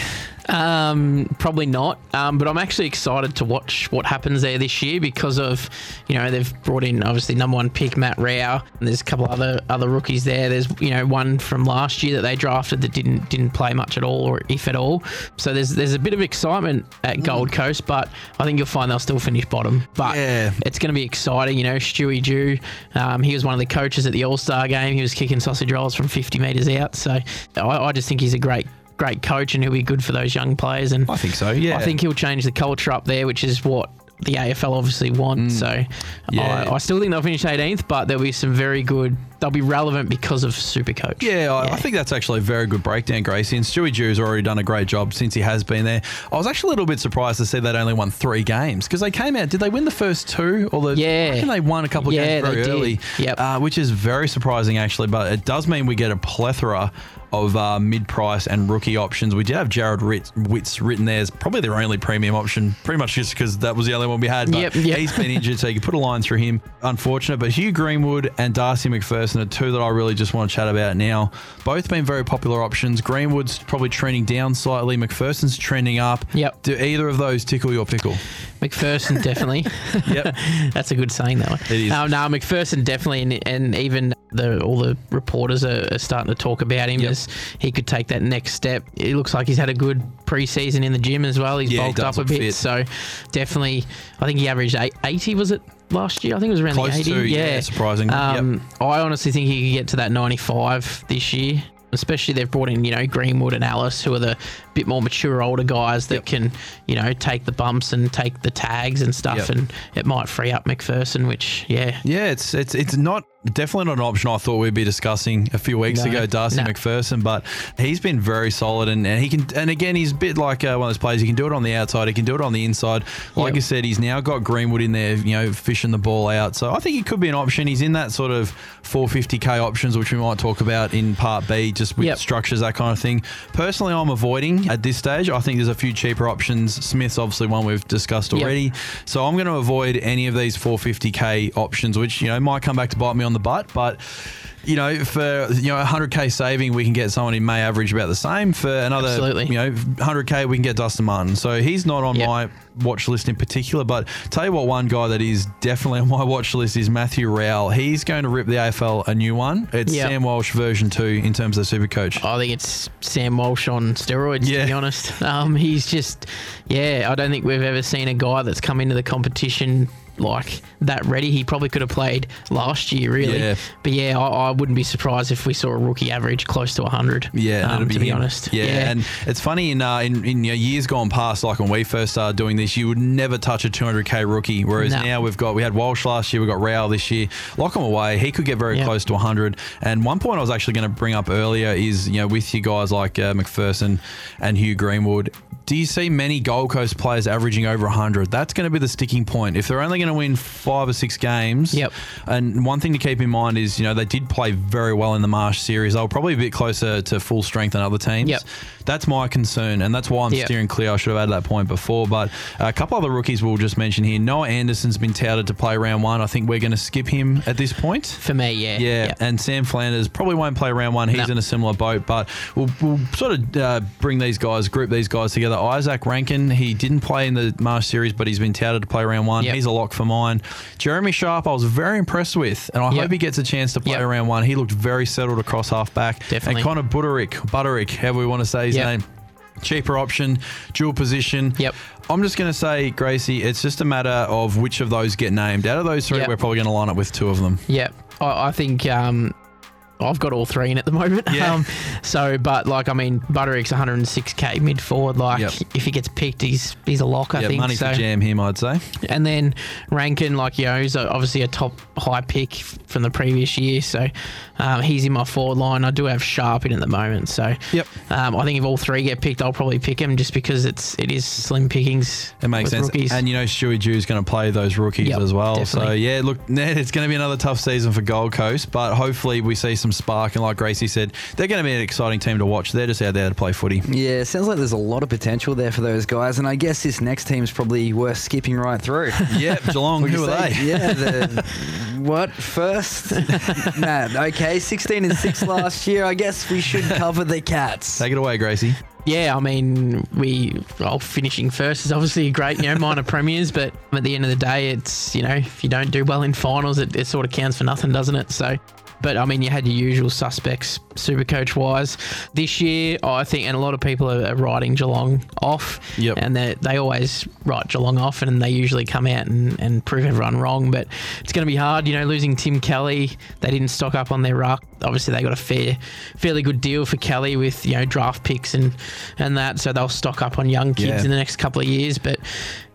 Probably not. But I'm actually excited to watch what happens there this year because of, they've brought in obviously number one pick Matt Rao, and there's a couple other rookies there. There's one from last year that they drafted that didn't play much at all, or if at all. So there's a bit of excitement at Gold Coast, but I think you'll find they'll still finish bottom. But it's going to be exciting. Stewie Dew, he was one of the coaches at the All-Star game. He was kicking sausage rolls from 50 metres out. So I just think he's a great coach and he'll be good for those young players. And I think so, yeah. I think he'll change the culture up there, which is what the AFL obviously want. I still think they'll finish 18th, but there'll be some very good... They'll be relevant because of Supercoach. I think that's actually a very good breakdown, Gracie. And Stewie Dew's already done a great job since he has been there. I was actually a little bit surprised to see they'd only won 3 games because they came out. Did they win the first 2? I think they won a couple of games very early, which is very surprising actually. But it does mean we get a plethora of mid-price and rookie options. We did have Jared Witts written there as probably their only premium option, pretty much just because that was the only one we had. But he's been injured, so you could put a line through him. Unfortunate, but Hugh Greenwood and Darcy McPherson are two that I really just want to chat about now. Both been very popular options. Greenwood's probably trending down slightly. McPherson's trending up. Yep. Do either of those tickle your pickle? McPherson definitely. Yep. That's a good saying, that one. It is. McPherson definitely, and even all the reporters are starting to talk about him as he could take that next step. It looks like he's had a good pre-season in the gym as well. He's bulked up a bit. Fit. So definitely, I think he averaged 80, was it? Last year, I think it was around close the 80. To, surprising. I honestly think he could get to that 95 this year. Especially they've brought in, Greenwood and Alice, who are the bit more mature, older guys that can, take the bumps and take the tags and stuff, and it might free up McPherson, which, it's not definitely not an option I thought we'd be discussing a few weeks ago, Darcy McPherson, but he's been very solid and he can, and again, he's a bit like one of those players. He can do it on the outside, he can do it on the inside. Like you said, he's now got Greenwood in there, fishing the ball out. So I think he could be an option. He's in that sort of 450k options, which we might talk about in part B, just with structures, that kind of thing. Personally, I'm avoiding at this stage. I think there's a few cheaper options. Smith's obviously one we've discussed already. So I'm going to avoid any of these 450k options, which, might come back to bite me on the butt, but for 100k saving, we can get someone who may average about the same. For another 100k, we can get Dustin Martin. So he's not on my watch list in particular, but tell you what, one guy that is definitely on my watch list is Matthew Rowell. He's going to rip the AFL a new one. It's Sam Walsh version 2 in terms of Supercoach. I think it's Sam Walsh on steroids, to be honest. He's just, I don't think we've ever seen a guy that's come into the competition like that ready. He probably could have played last year, really. But I wouldn't be surprised if we saw a rookie average close to 100. To be honest. And it's funny in years gone past, like when we first started doing this, you would never touch a 200k rookie. Whereas now we had Walsh last year, we got Rowell this year. Lock him away. He could get very close to 100. And one point I was actually going to bring up earlier is with you guys like McPherson and Hugh Greenwood. Do you see many Gold Coast players averaging over 100? That's going to be the sticking point. If they're only going to win 5 or 6 games, and one thing to keep in mind is, they did play very well in the Marsh series. They were probably a bit closer to full strength than other teams. That's my concern, and that's why I'm steering clear. I should have added that point before, but a couple other rookies we'll just mention here. Noah Anderson's been touted to play round one. I think we're going to skip him at this point. For me, and Sam Flanders probably won't play round one. He's in a similar boat, but we'll sort of group these guys together. together. Isaac Rankin, he didn't play in the Marsh series, but he's been touted to play round one. Yep. He's a lock for mine. Jeremy Sharp, I was very impressed with, and I hope he gets a chance to play round one. He looked very settled across half-back. Definitely. And Connor Butterick, however we want to say his name. Cheaper option, dual position. Yep. I'm just going to say, Gracie, it's just a matter of which of those get named. Out of those three, we're probably going to line up with two of them. Yeah. I think I've got all three in at the moment. Yeah. Butterick's 106K mid forward. If he gets picked, he's a lock, I think. Yeah, money to jam him, I'd say. And then Rankin, he's obviously a top high pick from the previous year. So he's in my forward line. I do have Sharp in at the moment. So I think if all three get picked, I'll probably pick him just because it is slim pickings. It makes sense. Rookies. And, Stewie Jew's going to play those rookies as well. Definitely. So, Ned, it's going to be another tough season for Gold Coast, but hopefully we see some spark, and like Gracie said, they're going to be an exciting team to watch. They're just out there to play footy. Yeah, sounds like there's a lot of potential there for those guys, and I guess this next team's probably worth skipping right through. Yeah, Geelong, who are they? Yeah, first? Matt, okay, 16-6 last year. I guess we should cover the Cats. Take it away, Gracie. Yeah, finishing first is obviously great, minor premiers, but at the end of the day, it's, if you don't do well in finals, it sort of counts for nothing, doesn't it? So... But, you had your usual suspects, Supercoach-wise. This year, I think, and a lot of people are writing Geelong off. Yep. And they always write Geelong off, and they usually come out and prove everyone wrong. But it's going to be hard, losing Tim Kelly. They didn't stock up on their ruck. Obviously, they got a fairly good deal for Kelly with, draft picks and that. So they'll stock up on young kids in the next couple of years. But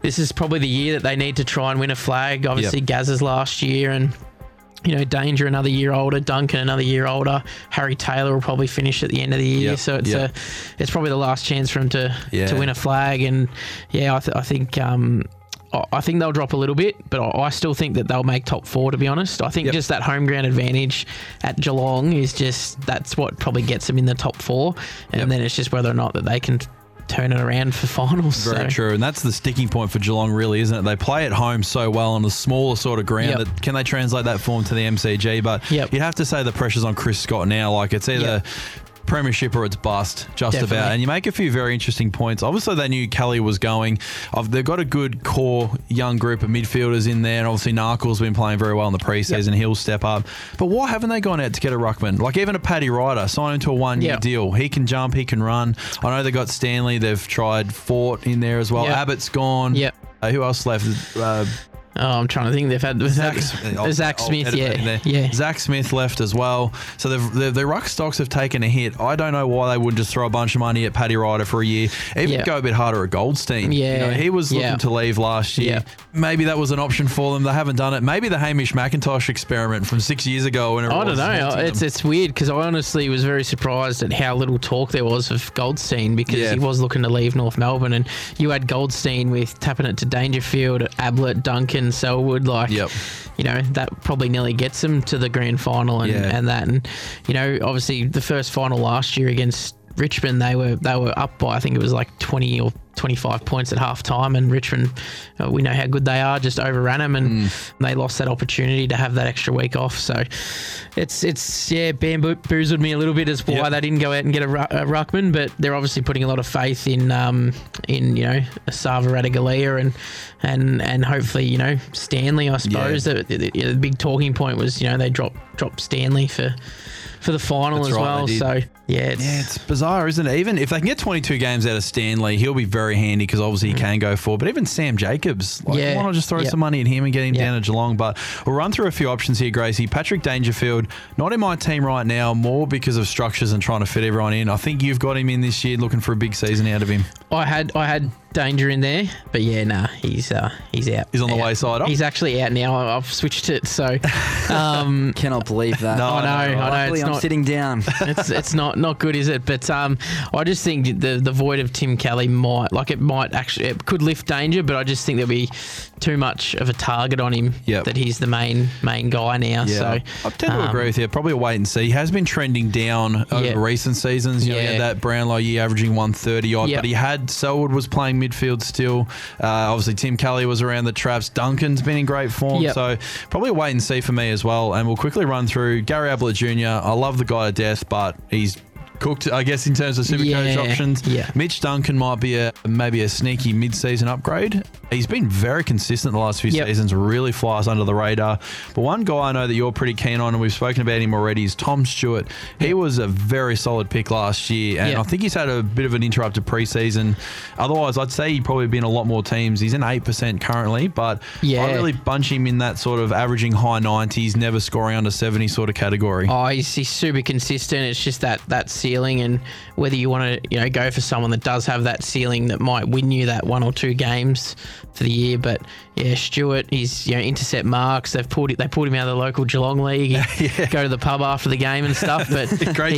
this is probably the year that they need to try and win a flag. Obviously, Gazza's last year and... Danger another year older, Duncan another year older, Harry Taylor will probably finish at the end of the year, so it's probably the last chance for him to win a flag, and I think they'll drop a little bit, but I still think that they'll make top four, to be honest. I think just that home ground advantage at Geelong is that's what probably gets them in the top four, and then it's just whether or not that they can turn it around for finals. Very true. And that's the sticking point for Geelong, really, isn't it? They play at home so well on the smaller sort of ground that can they translate that form to the MCG? But you'd have to say the pressure's on Chris Scott now. It's either premiership or it's bust, just Definitely. About. And you make a few very interesting points. Obviously, they knew Kelly was going. They've got a good core young group of midfielders in there, and obviously Narkle's been playing very well in the preseason. He'll step up. But why haven't they gone out to get a ruckman? Even a Paddy Ryder, sign him to a one-year deal. He can jump, he can run. I know they got Stanley. They've tried Fort in there as well. Yep. Abbott's gone. Yep. Who else left? I'm trying to think. They've had Zach Smith, Zach Smith left as well. So their ruck stocks have taken a hit. I don't know why they wouldn't just throw a bunch of money at Paddy Ryder for a year. Even go a bit harder at Goldstein. Yeah. He was looking to leave last year. Yeah. Maybe that was an option for them. They haven't done it. Maybe the Hamish McIntosh experiment from 6 years ago. I don't know. It's weird because I honestly was very surprised at how little talk there was of Goldstein because he was looking to leave North Melbourne, and you had Goldstein with tapping it to Dangerfield, Ablett, Duncan, and Selwood, that probably nearly gets them to the grand final and that. And, obviously the first final last year against Richmond, they were up by, I think it was 20 or 25 points at half time, and Richmond, we know how good they are, just overran them, and they lost that opportunity to have that extra week off. So it's bamboozled me a little bit as why they didn't go out and get a ruckman, but they're obviously putting a lot of faith in Sava Radaglia and hopefully Stanley, I suppose. The big talking point was they dropped Stanley for the final. That's as right, well. So it's bizarre, isn't it? Even if they can get 22 games out of Stanley, he'll be very handy because obviously he can go forward. But even Sam Jacobs, why not just throw some money at him and get him down to Geelong? But we'll run through a few options here, Gracie. Patrick Dangerfield, not in my team right now, more because of structures and trying to fit everyone in. I think you've got him in this year, looking for a big season out of him. I had Danger in there, but he's out. He's on the wayside. He's actually out now. I've switched it, so cannot believe that. No, I know. It's not sitting down. It's not good, is it? But I just think the void of Tim Kelly might actually lift Danger, but I just think there'll be too much of a target on him that he's the main guy now. Yeah. So I tend to agree with you. Probably a wait and see. He has been trending down over recent seasons. He had that Brownlow year averaging 130 odd, but he had Selwood was playing midfield still. Obviously, Tim Kelly was around the traps. Duncan's been in great form. Yep. So probably a wait and see for me as well. And we'll quickly run through Gary Ablett Jr. I love the guy to death, but he's cooked, I guess, in terms of Supercoach options. Yeah. Mitch Duncan might be maybe a sneaky mid-season upgrade. He's been very consistent the last few seasons, really flies under the radar. But one guy I know that you're pretty keen on, and we've spoken about him already, is Tom Stewart. He was a very solid pick last year, and I think he's had a bit of an interrupted preseason. Otherwise, I'd say he'd probably be in a lot more teams. He's in 8% currently, but I really bunch him in that sort of averaging high 90s, never scoring under 70 sort of category. Oh, he's super consistent. It's just that ceiling, and whether you want to go for someone that does have that ceiling that might win you that one or two games for the year. But yeah, Stewart, he's intercept marks. They pulled him out of the local Geelong league. Go to the pub after the game and stuff. But he's story.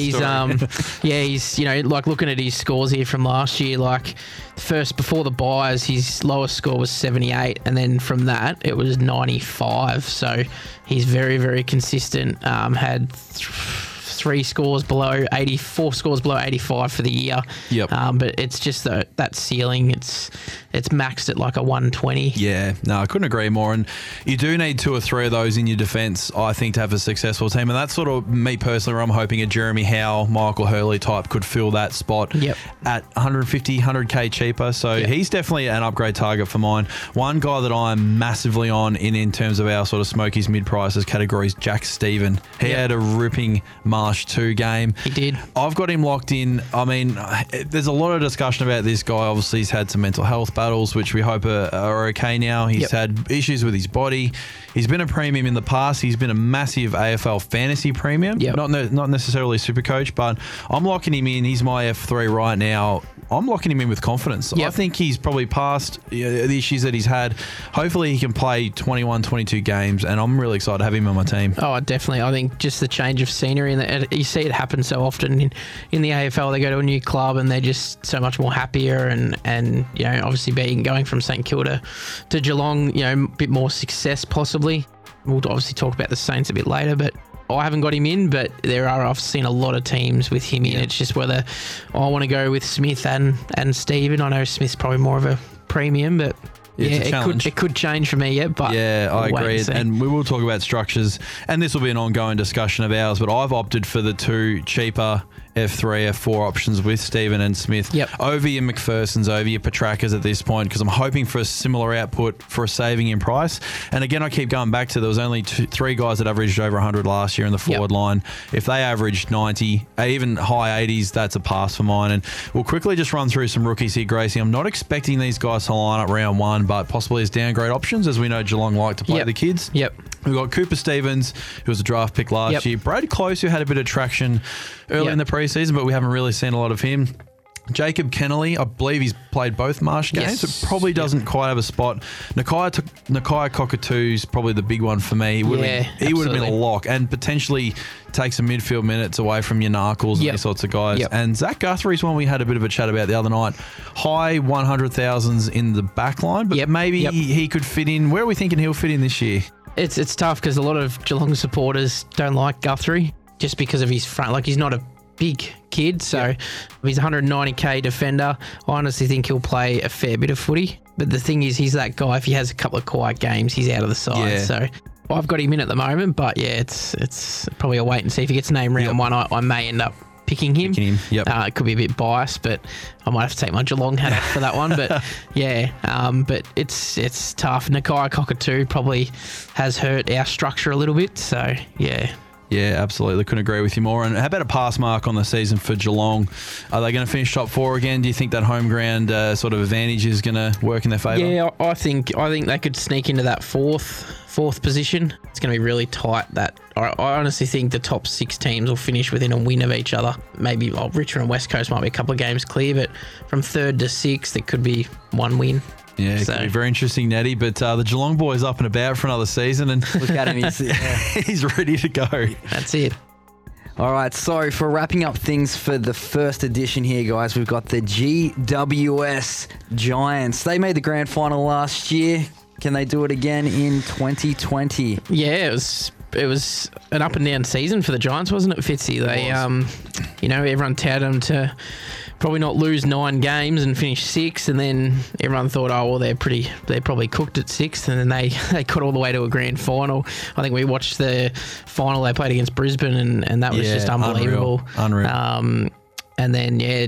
He's like looking at his scores here from last year. Like first before the buys, his lowest score was 78, and then from that it was 95. So he's very, very consistent. Had four scores below 85 for the year. Yep. But it's just that ceiling. It's maxed at like a 120. Yeah. No, I couldn't agree more. And you do need two or three of those in your defence, I think, to have a successful team. And that's sort of me personally, where I'm hoping a Jeremy Howe, Michael Hurley type could fill that spot at 100k cheaper. So he's definitely an upgrade target for mine. One guy that I'm massively on in terms of our sort of Smokies mid-prices categories, Jack Stephen. He had a ripping Marsh 2 game. He did. I've got him locked in. I mean, there's a lot of discussion about this guy. Obviously, he's had some mental health battles, which we hope are okay now. He's had issues with his body. He's been a premium in the past. He's been a massive AFL fantasy premium. Yep. Not necessarily Supercoach, but I'm locking him in. He's my F3 right now. I'm locking him in with confidence. Yep. I think he's probably past the issues that he's had. Hopefully he can play 21, 22 games, and I'm really excited to have him on my team. Oh, definitely. I think just the change of scenery, and you see it happen so often in the AFL. They go to a new club and they're just so much more happier, and obviously going from St Kilda to Geelong, a bit more success possibly. We'll obviously talk about the Saints a bit later, but I haven't got him in, but I've seen a lot of teams with him in. It's just whether I want to go with Smith and Stephen. I know Smith's probably more of a premium, but it could change for me, but I agree. And we will talk about structures, and this will be an ongoing discussion of ours, but I've opted for the two cheaper F3, F4 options with Stephen and Smith over your McPherson's, over your Petrakas at this point, because I'm hoping for a similar output for a saving in price. And again, I keep going back to there was only three guys that averaged over 100 last year in the forward line. If they averaged 90, even high 80s, that's a pass for mine. And we'll quickly just run through some rookies here, Gracie. I'm not expecting these guys to line up round one, but possibly as downgrade options, as we know Geelong like to play the kids. Yep. We've got Cooper Stevens, who was a draft pick last year. Brad Close, who had a bit of traction early in the preseason, but we haven't really seen a lot of him. Jacob Kennelly, I believe he's played both Marsh games. It probably doesn't quite have a spot. Nakia Cockatoo's probably the big one for me. He would have been a lock, and potentially take some midfield minutes away from your Narcles and these sorts of guys. And Zach Guthrie's one we had a bit of a chat about the other night. High 100,000s in the back line, but maybe he could fit in. Where are we thinking he'll fit in this year? It's tough because a lot of Geelong supporters don't like Guthrie just because of his front. Like, he's not a big kid, so he's 190k defender. I honestly think he'll play a fair bit of footy. But the thing is, he's that guy. If he has a couple of quiet games, he's out of the side. Yeah. So I've got him in at the moment, but it's probably a wait and see. If he gets named round one, I may end up picking him. It could be a bit biased, but I might have to take my Geelong hat off for that one. But but it's tough. Nakia Cockatoo probably has hurt our structure a little bit. So yeah, absolutely. Couldn't agree with you more. And how about a pass mark on the season for Geelong? Are they going to finish top four again? Do you think that home ground sort of advantage is going to work in their favour? Yeah, I think they could sneak into that fourth position. It's going to be really tight. That I honestly think the top six teams will finish within a win of each other. Maybe Richmond and West Coast might be a couple of games clear, but from third to sixth, it could be one win. Yeah, it could be very interesting, Natty. But the Geelong boy's up and about for another season, and look at him, he's ready to go. That's it. All right, so for wrapping up things for the first edition here, guys, we've got the GWS Giants. They made the grand final last year. Can they do it again in 2020? Yeah, it was an up and down season for the Giants, wasn't it, Fitzy? They, everyone touted them to probably not lose 9 games and finish 6th, and then everyone thought, oh well, they're probably cooked at 6th, and then they got all the way to a grand final. I think we watched the final they played against Brisbane, and that was just unbelievable. Unreal. And then, yeah,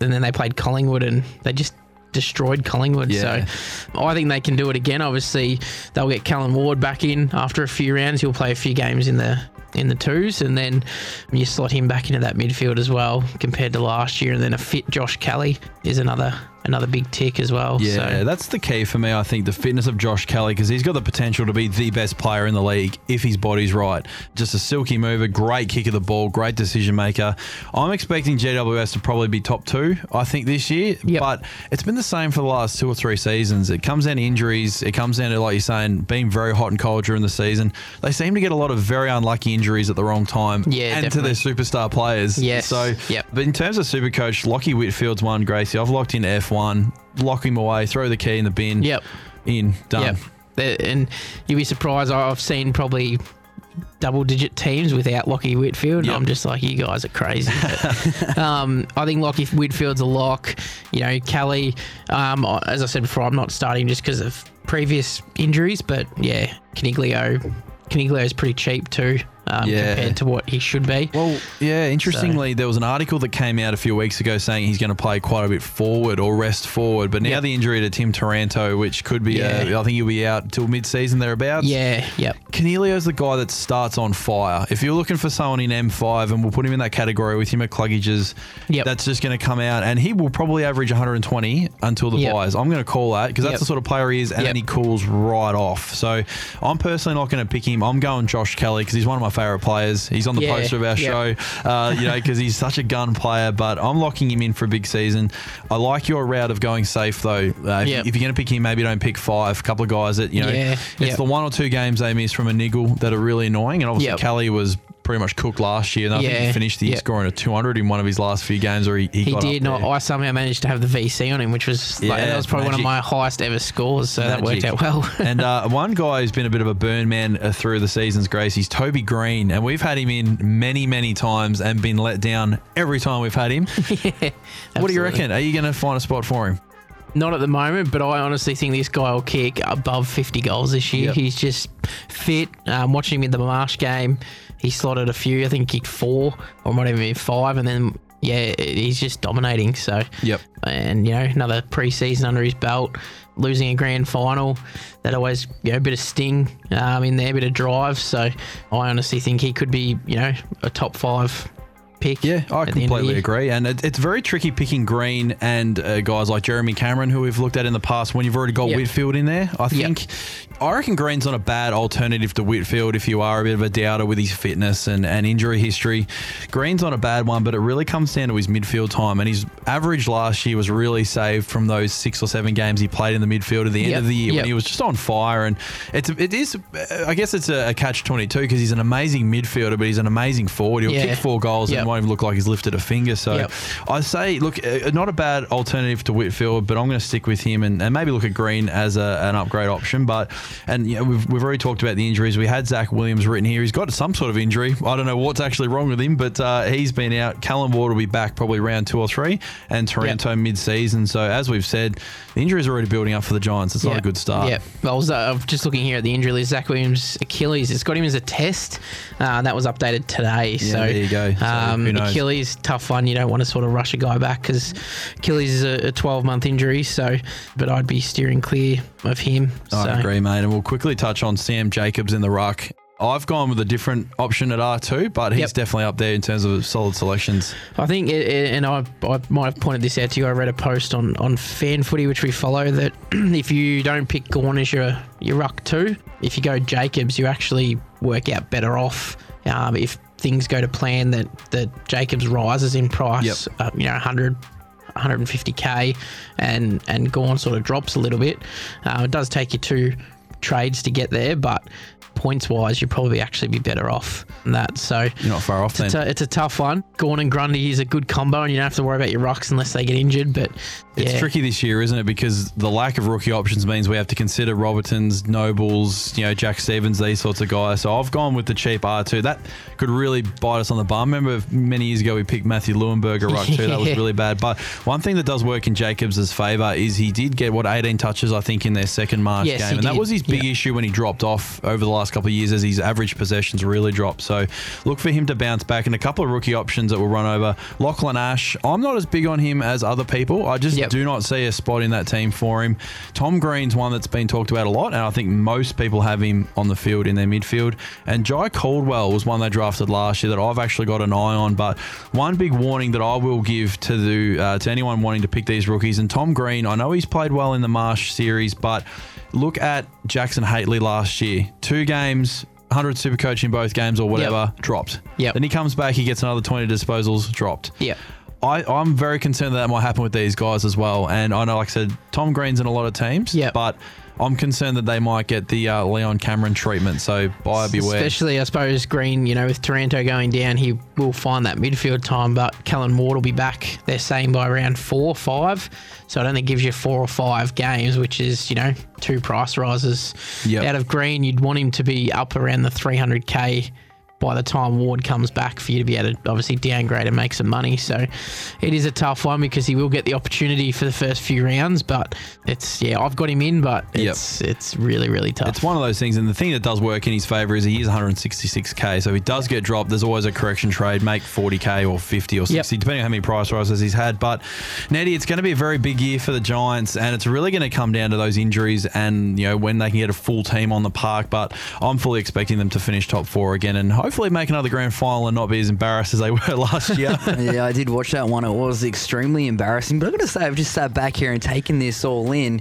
and then they played Collingwood and they just destroyed Collingwood. Yeah. So I think they can do it again. Obviously, they'll get Callum Ward back in after a few rounds. He'll play a few games in the twos, and then you slot him back into that midfield as well compared to last year. And then a fit Josh Kelly is another big tick as well. Yeah, so that's the key for me, I think, the fitness of Josh Kelly, because he's got the potential to be the best player in the league if his body's right. Just a silky mover, great kick of the ball, great decision maker. I'm expecting GWS to probably be top two, I think, this year, but it's been the same for the last two or three seasons. It comes down to injuries. It comes down to, like you're saying, being very hot and cold during the season. They seem to get a lot of very unlucky injuries at the wrong time to their superstar players. Yes. So, but in terms of Supercoach, Lachie Whitfield's one, Gracie. I've locked in F1, lock him away, throw the key in the bin. Done. Yep. And you'd be surprised. I've seen probably double-digit teams without Lachie Whitfield. Yep. I'm just like, you guys are crazy. But, I think Lachie Whitfield's a lock. You know, Kelly, as I said before, I'm not starting just because of previous injuries, but yeah, Caniglio's pretty cheap too. Compared to what he should be. Well, yeah, interestingly, there was an article that came out a few weeks ago saying he's going to play quite a bit forward or rest forward, but now the injury to Tim Taranto, which could be, I think he'll be out till mid-season thereabouts. Caniglio's the guy that starts on fire. If you're looking for someone in M5, and we'll put him in that category with him at Cluggage's, that's just going to come out, and he will probably average 120 until the buys. I'm going to call that, because that's the sort of player he is, and then he cools right off. So I'm personally not going to pick him. I'm going Josh Kelly, because he's one of my favourite players. He's on the poster of our show, because he's such a gun player, but I'm locking him in for a big season. I like your route of going safe, though. If you're going to pick him, maybe don't pick five. A couple of guys that, it's the one or two games they miss from a niggle that are really annoying, and obviously Kelly was pretty much cooked last year, and I think he finished the year scoring a 200 in one of his last few games, or he got did, and I somehow managed to have the VC on him, which was that was probably one of my highest ever scores, so that worked out well. And one guy who's been a bit of a burn man through the seasons, Grace, he's Toby Green, and we've had him in many, many times and been let down every time we've had him. What do you reckon? Are you going to find a spot for him? Not at the moment, but I honestly think this guy will kick above 50 goals this year. He's just fit. Watching him in the Marsh game, he slotted a few. I think he kicked four, or might even be five, and then he's just dominating. So and another pre-season under his belt, losing a grand final, that always a bit of sting in there, a bit of drive. So I honestly think he could be a top five pick. Yeah, I completely agree. And it's very tricky picking Green and guys like Jeremy Cameron, who we've looked at in the past, when you've already got Whitfield in there. I think, I reckon Green's not a bad alternative to Whitfield if you are a bit of a doubter with his fitness and injury history. Green's not a bad one, but it really comes down to his midfield time. And his average last year was really saved from those 6 or 7 games he played in the midfield at the end of the year when he was just on fire. And it is, I guess it's a catch-22, because he's an amazing midfielder, but he's an amazing forward. He'll kick 4 goals and won't even look like he's lifted a finger. So I say, look, not a bad alternative to Whitfield, but I'm going to stick with him and maybe look at Green as an upgrade option. But we've already talked about the injuries. We had Zach Williams written here. He's got some sort of injury. I don't know what's actually wrong with him, but he's been out. Callum Ward will be back probably round 2 or 3, and Taranto mid-season. So as we've said, the injuries are already building up for the Giants. It's not a good start. Yeah, I was just looking here at the injury list. Zach Williams' Achilles. It's got him as a test. That was updated today. Yeah, so there you go. Achilles, tough one. You don't want to sort of rush a guy back, because Achilles is a 12-month injury. So, but I'd be steering clear of him. I agree, mate. And we'll quickly touch on Sam Jacobs in the ruck. I've gone with a different option at R2, but he's definitely up there in terms of solid selections. I think, I might have pointed this out to you, I read a post on Fan Footy, which we follow, that if you don't pick Gawn as your ruck 2, if you go Jacobs, you actually work out better off if things go to plan, that Jacobs rises in price, 100, 150K, and Gawn sort of drops a little bit. It does take you 2 trades to get there, but points-wise, you'd probably actually be better off than that. So you're not far off then. It's a tough one. Gawn and Grundy is a good combo, and you don't have to worry about your rucks unless they get injured. But it's tricky this year, isn't it? Because the lack of rookie options means we have to consider Robertsons, Nobles, Jack Stevens, these sorts of guys. So I've gone with the cheap R2. That could really bite us on the bum. Remember many years ago we picked Matthew Leuenberger ruck too. That was really bad. But one thing that does work in Jacobs' favour is he did get 18 touches, I think, in their second March game. And that was his big issue when he dropped off over the last last couple of years as his average possessions really dropped. So look for him to bounce back, and a couple of rookie options that will run over. Lachlan Ash, I'm not as big on him as other people. I just do not see a spot in that team for him. Tom Green's one that's been talked about a lot, and I think most people have him on the field in their midfield. And Jai Caldwell was one they drafted last year that I've actually got an eye on, but one big warning that I will give to anyone wanting to pick these rookies, and Tom Green, I know he's played well in the Marsh series, but look at Jackson Haitley last year. 2 games, 100 Supercoach in both games or whatever, dropped. Then he comes back, he gets another 20 disposals, dropped. I'm very concerned that might happen with these guys as well. And I know, like I said, Tom Green's in a lot of teams, but I'm concerned that they might get the Leon Cameron treatment, so buyer beware. Especially, I suppose, Green, you know, with Taranto going down, he will find that midfield time, but Callan Ward will be back, they're saying, by around 4 or 5. So it only gives you 4 or 5 games, which is, you know, 2 price rises. Out of Green, you'd want him to be up around the 300K by the time Ward comes back for you to be able to obviously downgrade and make some money. So it is a tough one because he will get the opportunity for the first few rounds, but it's, I've got him in, but it's really, really tough. It's one of those things, and the thing that does work in his favour is he is 166K, so he does get dropped. There's always a correction trade, make 40K or 50 or 60, depending on how many price rises he's had. But Neddy, it's going to be a very big year for the Giants, and it's really going to come down to those injuries and, you know, when they can get a full team on the park, but I'm fully expecting them to finish top 4 again, and hopefully make another grand final and not be as embarrassed as they were last year. I did watch that one. It was extremely embarrassing. But I've got to say, I've just sat back here and taken this all in.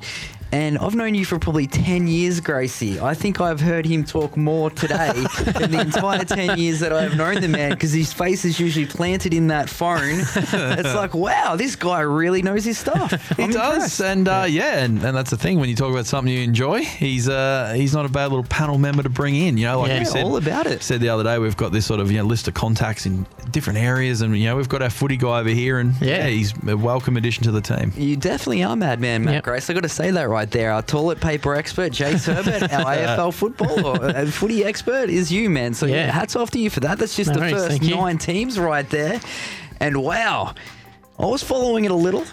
And I've known you for probably 10 years, Gracie. I think I've heard him talk more today than the entire 10 years that I've known the man, because his face is usually planted in that phone. It's like, wow, this guy really knows his stuff. He does. And and that's the thing. When you talk about something you enjoy, he's not a bad little panel member to bring in. You know, like we said, all about it. Said the other day, we've got this sort of list of contacts in different areas, and we've got our footy guy over here, and he's a welcome addition to the team. You definitely are madman, Matt Grace. I've got to say that right there. Our toilet paper expert, Jace Herbert, our AFL footy expert is you, man. So hats off to you for that. That's just first 9 teams right there. And wow, I was following it a little.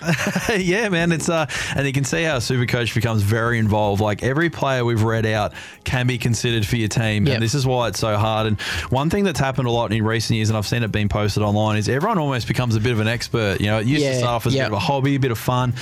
It's and you can see how Supercoach becomes very involved. Like, every player we've read out can be considered for your team, and this is why it's so hard. And one thing that's happened a lot in recent years, and I've seen it being posted online, is everyone almost becomes a bit of an expert. You know, it used to start off as a bit of a hobby, a bit of fun.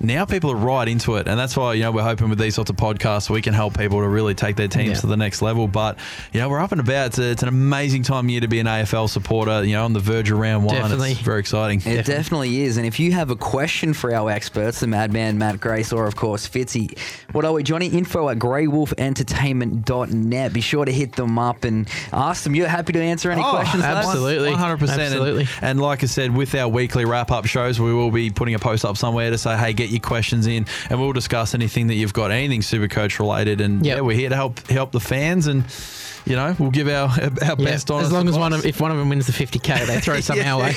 Now people are right into it, and that's why we're hoping with these sorts of podcasts we can help people to really take their teams to the next level. But we're up and about. It's an amazing time of year to be an AFL supporter. On the verge of round 1, it's very exciting. It definitely is. And if you have a question for our experts, the madman Matt Grace, or of course Fitzy, what are we, Johnny? info@greywolfentertainment.net. Be sure to hit them up and ask them. You're happy to answer any questions? Absolutely. 100%. Absolutely. And like I said, with our weekly wrap-up shows, we will be putting a post up somewhere to say, hey, get your questions in, and we'll discuss anything that you've got, anything Supercoach related. And we're here to help the fans, and we'll give our best on it. As long as one of them wins the 50K, they throw something our way.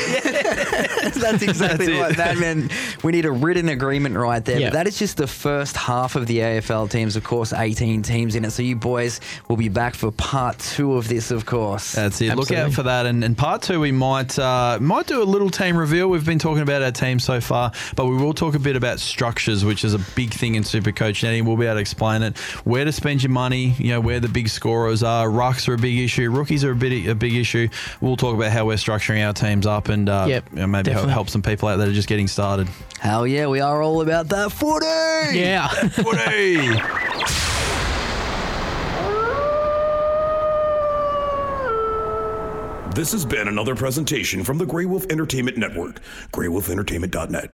That's exactly right, Madman. We need a written agreement right there. But that is just the first half of the AFL teams. Of course, 18 teams in it. So you boys will be back for part 2 of this, of course. That's it. Absolutely. Look out for that. And part 2, we might do a little team reveal. We've been talking about our team so far, but we will talk a bit about structures, which is a big thing in Supercoach. And we'll be able to explain it. Where to spend your money, where the big scorers are. Rucks are a big issue. Rookies are a big issue. We'll talk about how we're structuring our teams up, and maybe help some people out that are just getting started. Hell yeah, we are all about that footy! Yeah. That footy! This has been another presentation from the Grey Wolf Entertainment Network, greywolfentertainment.net.